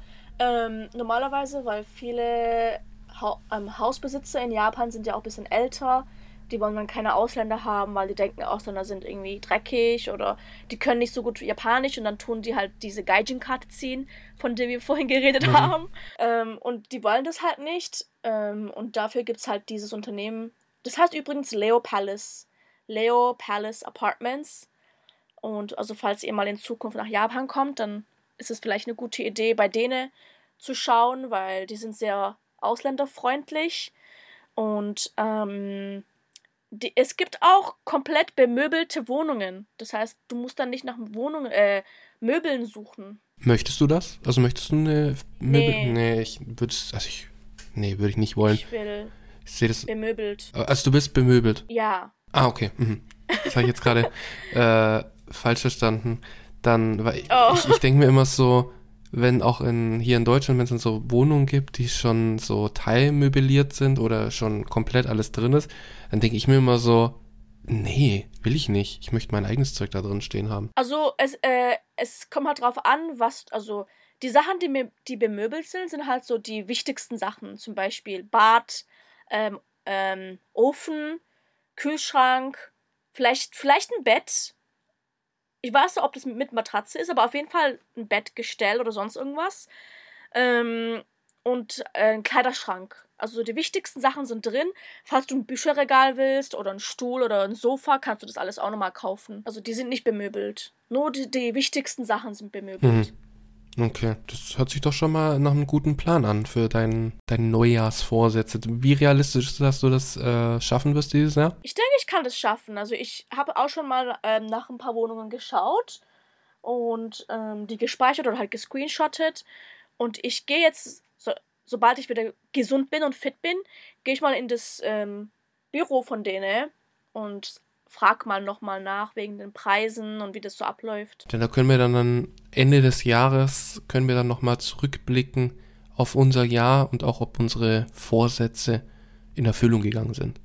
normalerweise, weil viele Hausbesitzer in Japan sind ja auch ein bisschen älter, die wollen dann keine Ausländer haben, weil die denken, Ausländer sind irgendwie dreckig oder die können nicht so gut Japanisch und dann tun die halt diese Gaijin-Karte ziehen, von der wir vorhin geredet haben. Und die wollen das halt nicht. Und dafür gibt es halt dieses Unternehmen. Das heißt übrigens Leo Palace Apartments. Und also falls ihr mal in Zukunft nach Japan kommt, dann ist es vielleicht eine gute Idee, bei denen zu schauen, weil die sind sehr ausländerfreundlich. Und es gibt auch komplett bemöbelte Wohnungen. Das heißt, du musst dann nicht nach Möbeln suchen. Möchtest du das? Also möchtest du eine Möbel? Nee, ich würde es. Also würde ich nicht wollen. Ich will. Ich sehe das. Bemöbelt. Also du bist bemöbelt? Ja. Ah, okay. Das habe ich jetzt gerade falsch verstanden. Dann, weil ich denke mir immer so, wenn auch hier in Deutschland, wenn es dann so Wohnungen gibt, die schon so teilmöbliert sind oder schon komplett alles drin ist, dann denke ich mir immer so, nee, will ich nicht. Ich möchte mein eigenes Zeug da drin stehen haben. Also es kommt halt drauf an, was, also die Sachen, die bemöbelt sind, sind halt so die wichtigsten Sachen. Zum Beispiel Bad, Ofen, Kühlschrank, vielleicht ein Bett. Ich weiß nicht, ob das mit Matratze ist, aber auf jeden Fall ein Bettgestell oder sonst irgendwas. Und ein Kleiderschrank. Also die wichtigsten Sachen sind drin. Falls du ein Bücherregal willst oder einen Stuhl oder ein Sofa, kannst du das alles auch nochmal kaufen. Also die sind nicht bemöbelt. Nur die wichtigsten Sachen sind bemöbelt. Mhm. Okay, das hört sich doch schon mal nach einem guten Plan an für deine Neujahrsvorsätze. Wie realistisch ist, dass du das schaffen wirst dieses Jahr? Ich denke, ich kann das schaffen. Also ich habe auch schon mal nach ein paar Wohnungen geschaut und die gespeichert oder halt gescreenshottet. Und ich gehe jetzt, sobald ich wieder gesund bin und fit bin, gehe ich mal in das Büro von denen und frag mal nochmal nach wegen den Preisen und wie das so abläuft. Denn da können wir dann Ende des Jahres, nochmal zurückblicken auf unser Jahr und auch ob unsere Vorsätze in Erfüllung gegangen sind.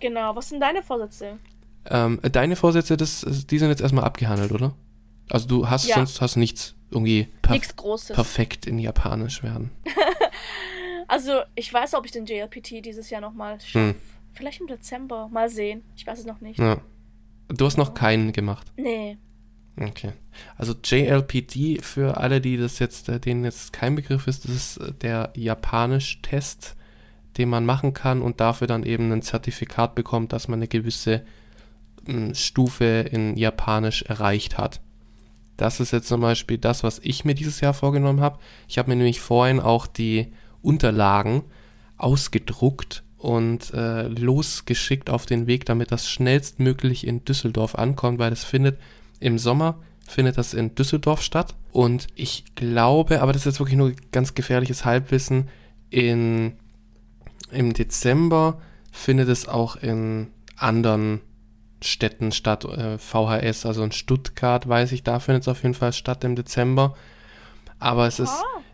Genau, was sind deine Vorsätze? Deine Vorsätze, die sind jetzt erstmal abgehandelt, oder? Also du hast sonst hast nichts irgendwie perfekt in Japanisch werden. Also ich weiß, ob ich den JLPT dieses Jahr nochmal schaffe. Vielleicht im Dezember. Mal sehen. Ich weiß es noch nicht. Ja. Du hast noch keinen gemacht? Nee. Okay. Also JLPT, für alle, die das jetzt, denen jetzt kein Begriff ist, das ist der Japanisch-Test, den man machen kann und dafür dann eben ein Zertifikat bekommt, dass man eine gewisse Stufe in Japanisch erreicht hat. Das ist jetzt zum Beispiel das, was ich mir dieses Jahr vorgenommen habe. Ich habe mir nämlich vorhin auch die Unterlagen ausgedruckt und losgeschickt auf den Weg, damit das schnellstmöglich in Düsseldorf ankommt, weil das im Sommer findet das in Düsseldorf statt. Und ich glaube, aber das ist jetzt wirklich nur ganz gefährliches Halbwissen, im Dezember findet es auch in anderen Städten statt, VHS, also in Stuttgart, weiß ich, da findet es auf jeden Fall statt im Dezember. Aber es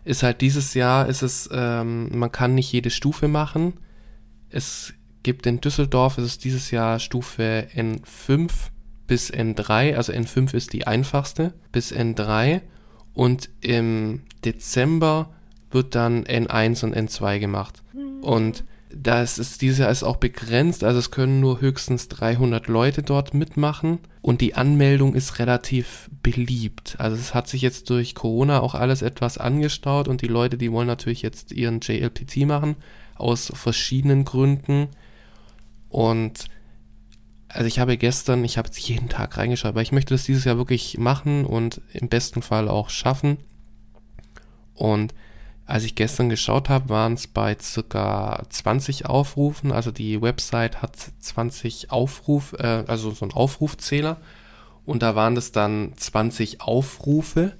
ist halt dieses Jahr, man kann nicht jede Stufe machen. Es gibt in Düsseldorf, es ist dieses Jahr Stufe N5 bis N3, also N5 ist die einfachste, bis N3 und im Dezember wird dann N1 und N2 gemacht. Und das ist, dieses Jahr ist auch begrenzt, also es können nur höchstens 300 Leute dort mitmachen und die Anmeldung ist relativ beliebt. Also es hat sich jetzt durch Corona auch alles etwas angestaut und die Leute, die wollen natürlich jetzt ihren JLPT machen, aus verschiedenen Gründen. Und also ich habe jetzt jeden Tag reingeschaut, weil ich möchte das dieses Jahr wirklich machen und im besten Fall auch schaffen. Und als ich gestern geschaut habe, waren es bei ca. 20 Aufrufen, also die Website hat 20 Aufrufe, also so einen Aufrufzähler und da waren das dann 20 Aufrufe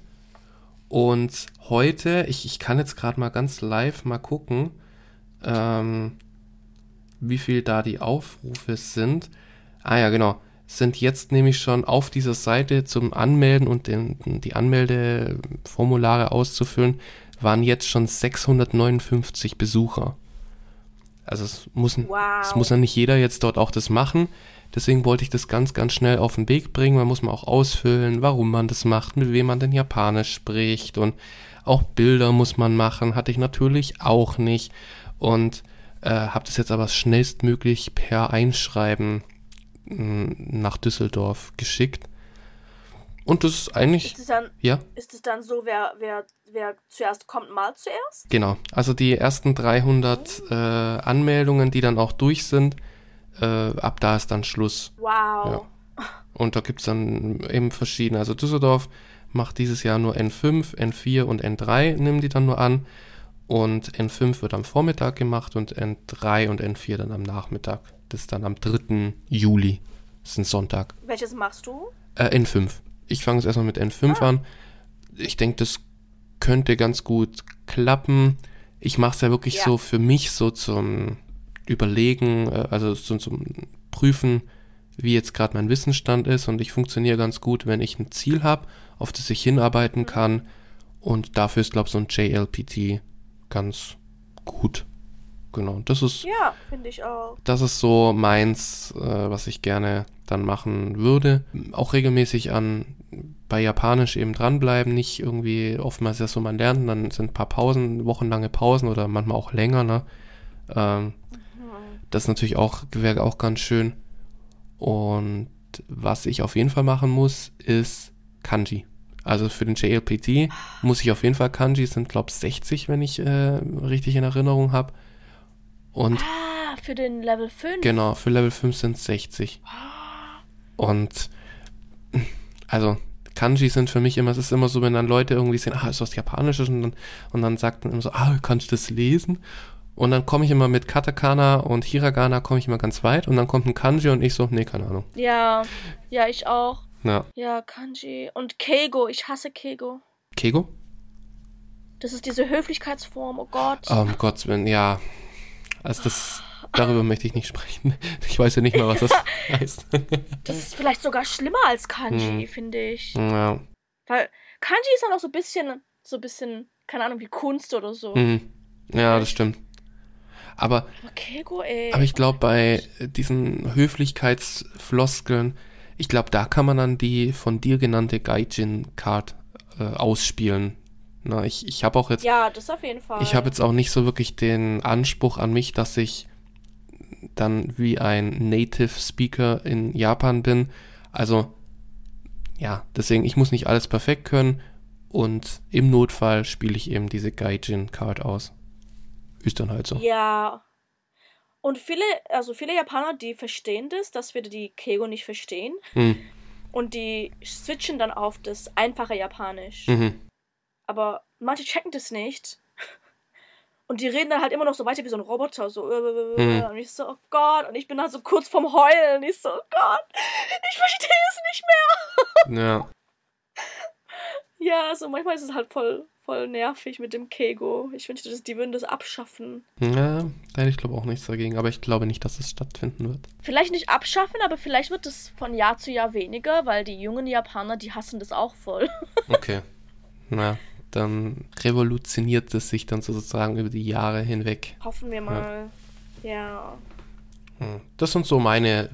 und heute, ich kann jetzt gerade mal ganz live mal gucken, wie viel da die Aufrufe sind. Ah ja, genau. Sind jetzt nämlich schon auf dieser Seite zum Anmelden und die Anmeldeformulare auszufüllen, waren jetzt schon 659 Besucher. Also es muss ja nicht jeder jetzt dort auch das machen. Deswegen wollte ich das ganz, ganz schnell auf den Weg bringen. Man muss mal auch ausfüllen, warum man das macht, mit wem man denn Japanisch spricht. Und auch Bilder muss man machen, hatte ich natürlich auch nicht. Und habe das jetzt aber schnellstmöglich per Einschreiben nach Düsseldorf geschickt. Und das ist eigentlich... Ist es dann so, wer zuerst kommt, mal zuerst? Genau, also die ersten 300 Anmeldungen, die dann auch durch sind, ab da ist dann Schluss. Wow. Ja. Und da gibt es dann eben verschiedene, also Düsseldorf macht dieses Jahr nur N5, N4 und N3 nehmen die dann nur an. Und N5 wird am Vormittag gemacht und N3 und N4 dann am Nachmittag. Das ist dann am 3. Juli. Das ist ein Sonntag. Welches machst du? N5. Ich fange jetzt erstmal mit N5 an. Ich denke, das könnte ganz gut klappen. Ich mache es ja wirklich so für mich, so zum Überlegen, also zum Prüfen, wie jetzt gerade mein Wissensstand ist. Und ich funktioniere ganz gut, wenn ich ein Ziel habe, auf das ich hinarbeiten kann. Und dafür ist, glaube ich, so ein JLPT ganz gut. Genau, das ist... Ja, finde ich auch. Das ist so meins, was ich gerne dann machen würde. Auch regelmäßig bei Japanisch eben dranbleiben, nicht irgendwie, oftmals ist das so, man lernt, dann sind ein paar Pausen, wochenlange Pausen oder manchmal auch länger, ne? Das natürlich auch, wäre auch ganz schön. Und was ich auf jeden Fall machen muss, ist Kanji. Also für den JLPT muss ich auf jeden Fall Kanji, es sind glaube ich 60, wenn ich richtig in Erinnerung habe. Und für den Level 5? Genau, für Level 5 sind es 60. Und also Kanji sind für mich immer, es ist immer so, wenn dann Leute irgendwie sehen, ist was Japanisches und dann sagt man immer so, kannst du das lesen? Und dann komme ich immer mit Katakana und Hiragana komme ich immer ganz weit und dann kommt ein Kanji und ich so, nee, keine Ahnung. Ja, ich auch. Ja, Kanji und Keigo, ich hasse Keigo. Keigo? Das ist diese Höflichkeitsform, oh Gott. Oh Gott, ja. Also darüber möchte ich nicht sprechen. Ich weiß ja nicht mal, was das heißt. Das ist vielleicht sogar schlimmer als Kanji, finde ich. Ja. Weil Kanji ist dann auch so ein bisschen, keine Ahnung, wie Kunst oder so. Mhm. Ja, das stimmt. Aber Keigo, ey. Aber ich glaube, bei diesen Höflichkeitsfloskeln, ich glaube, da kann man dann die von dir genannte Gaijin-Card ausspielen. Na, ich habe auch jetzt... Ja, das auf jeden Fall. Ich habe jetzt auch nicht so wirklich den Anspruch an mich, dass ich dann wie ein Native Speaker in Japan bin. Also, ja, deswegen, ich muss nicht alles perfekt können und im Notfall spiele ich eben diese Gaijin-Card aus. Ist dann halt so. Ja. Und viele Japaner, die verstehen das, dass wir die Keigo nicht verstehen. Hm. Und die switchen dann auf das einfache Japanisch. Mhm. Aber manche checken das nicht. Und die reden dann halt immer noch so weiter wie so ein Roboter. So, und ich so, oh Gott. Und ich bin dann so kurz vorm Heulen. Und ich so, oh Gott, ich verstehe es nicht mehr. Ja. Ja, so manchmal ist es halt voll nervig mit dem Keigo. Ich wünschte, die würden das abschaffen. Ja, ich glaube auch nichts dagegen. Aber ich glaube nicht, dass es stattfinden wird. Vielleicht nicht abschaffen, aber vielleicht wird es von Jahr zu Jahr weniger, weil die jungen Japaner, die hassen das auch voll. Okay. Na, dann revolutioniert es sich dann sozusagen über die Jahre hinweg. Hoffen wir mal. Ja. Das sind so meine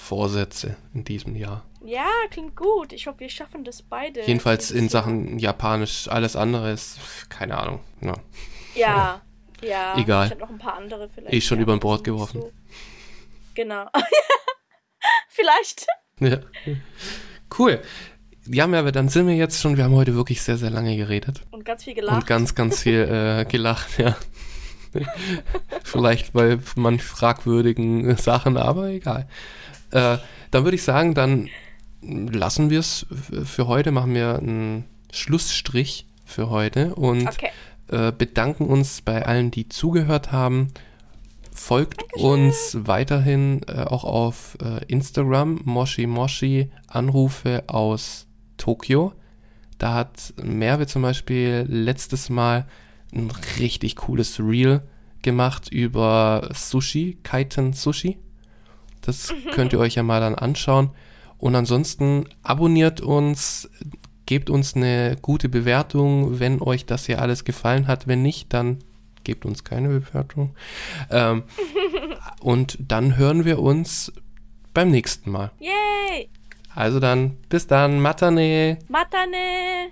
Vorsätze in diesem Jahr. Ja, klingt gut. Ich hoffe, wir schaffen das beide. Jedenfalls in Sachen Japanisch. Alles andere ist, keine Ahnung. No. Ja, ja. Egal. Ich habe noch ein paar andere vielleicht. Ich schon über den Bord geworfen. So. Genau. Vielleicht. Ja. Cool. Ja, aber dann sind wir jetzt schon, wir haben heute wirklich sehr, sehr lange geredet. Und ganz viel gelacht. Und ganz, ganz viel gelacht, ja. Vielleicht bei manch fragwürdigen Sachen, aber egal. Dann würde ich sagen, dann lassen wir es für heute, machen wir einen Schlussstrich für heute und bedanken uns bei allen, die zugehört haben. Folgt uns weiterhin auch auf Instagram, Moshi Moshi Anrufe aus Tokio. Da hat Merve zum Beispiel letztes Mal ein richtig cooles Reel gemacht über Sushi, Kaiten Sushi. Das könnt ihr euch ja mal dann anschauen. Und ansonsten abonniert uns, gebt uns eine gute Bewertung, wenn euch das hier alles gefallen hat. Wenn nicht, dann gebt uns keine Bewertung. Und dann hören wir uns beim nächsten Mal. Yay! Also dann, bis dann. Matane! Matane!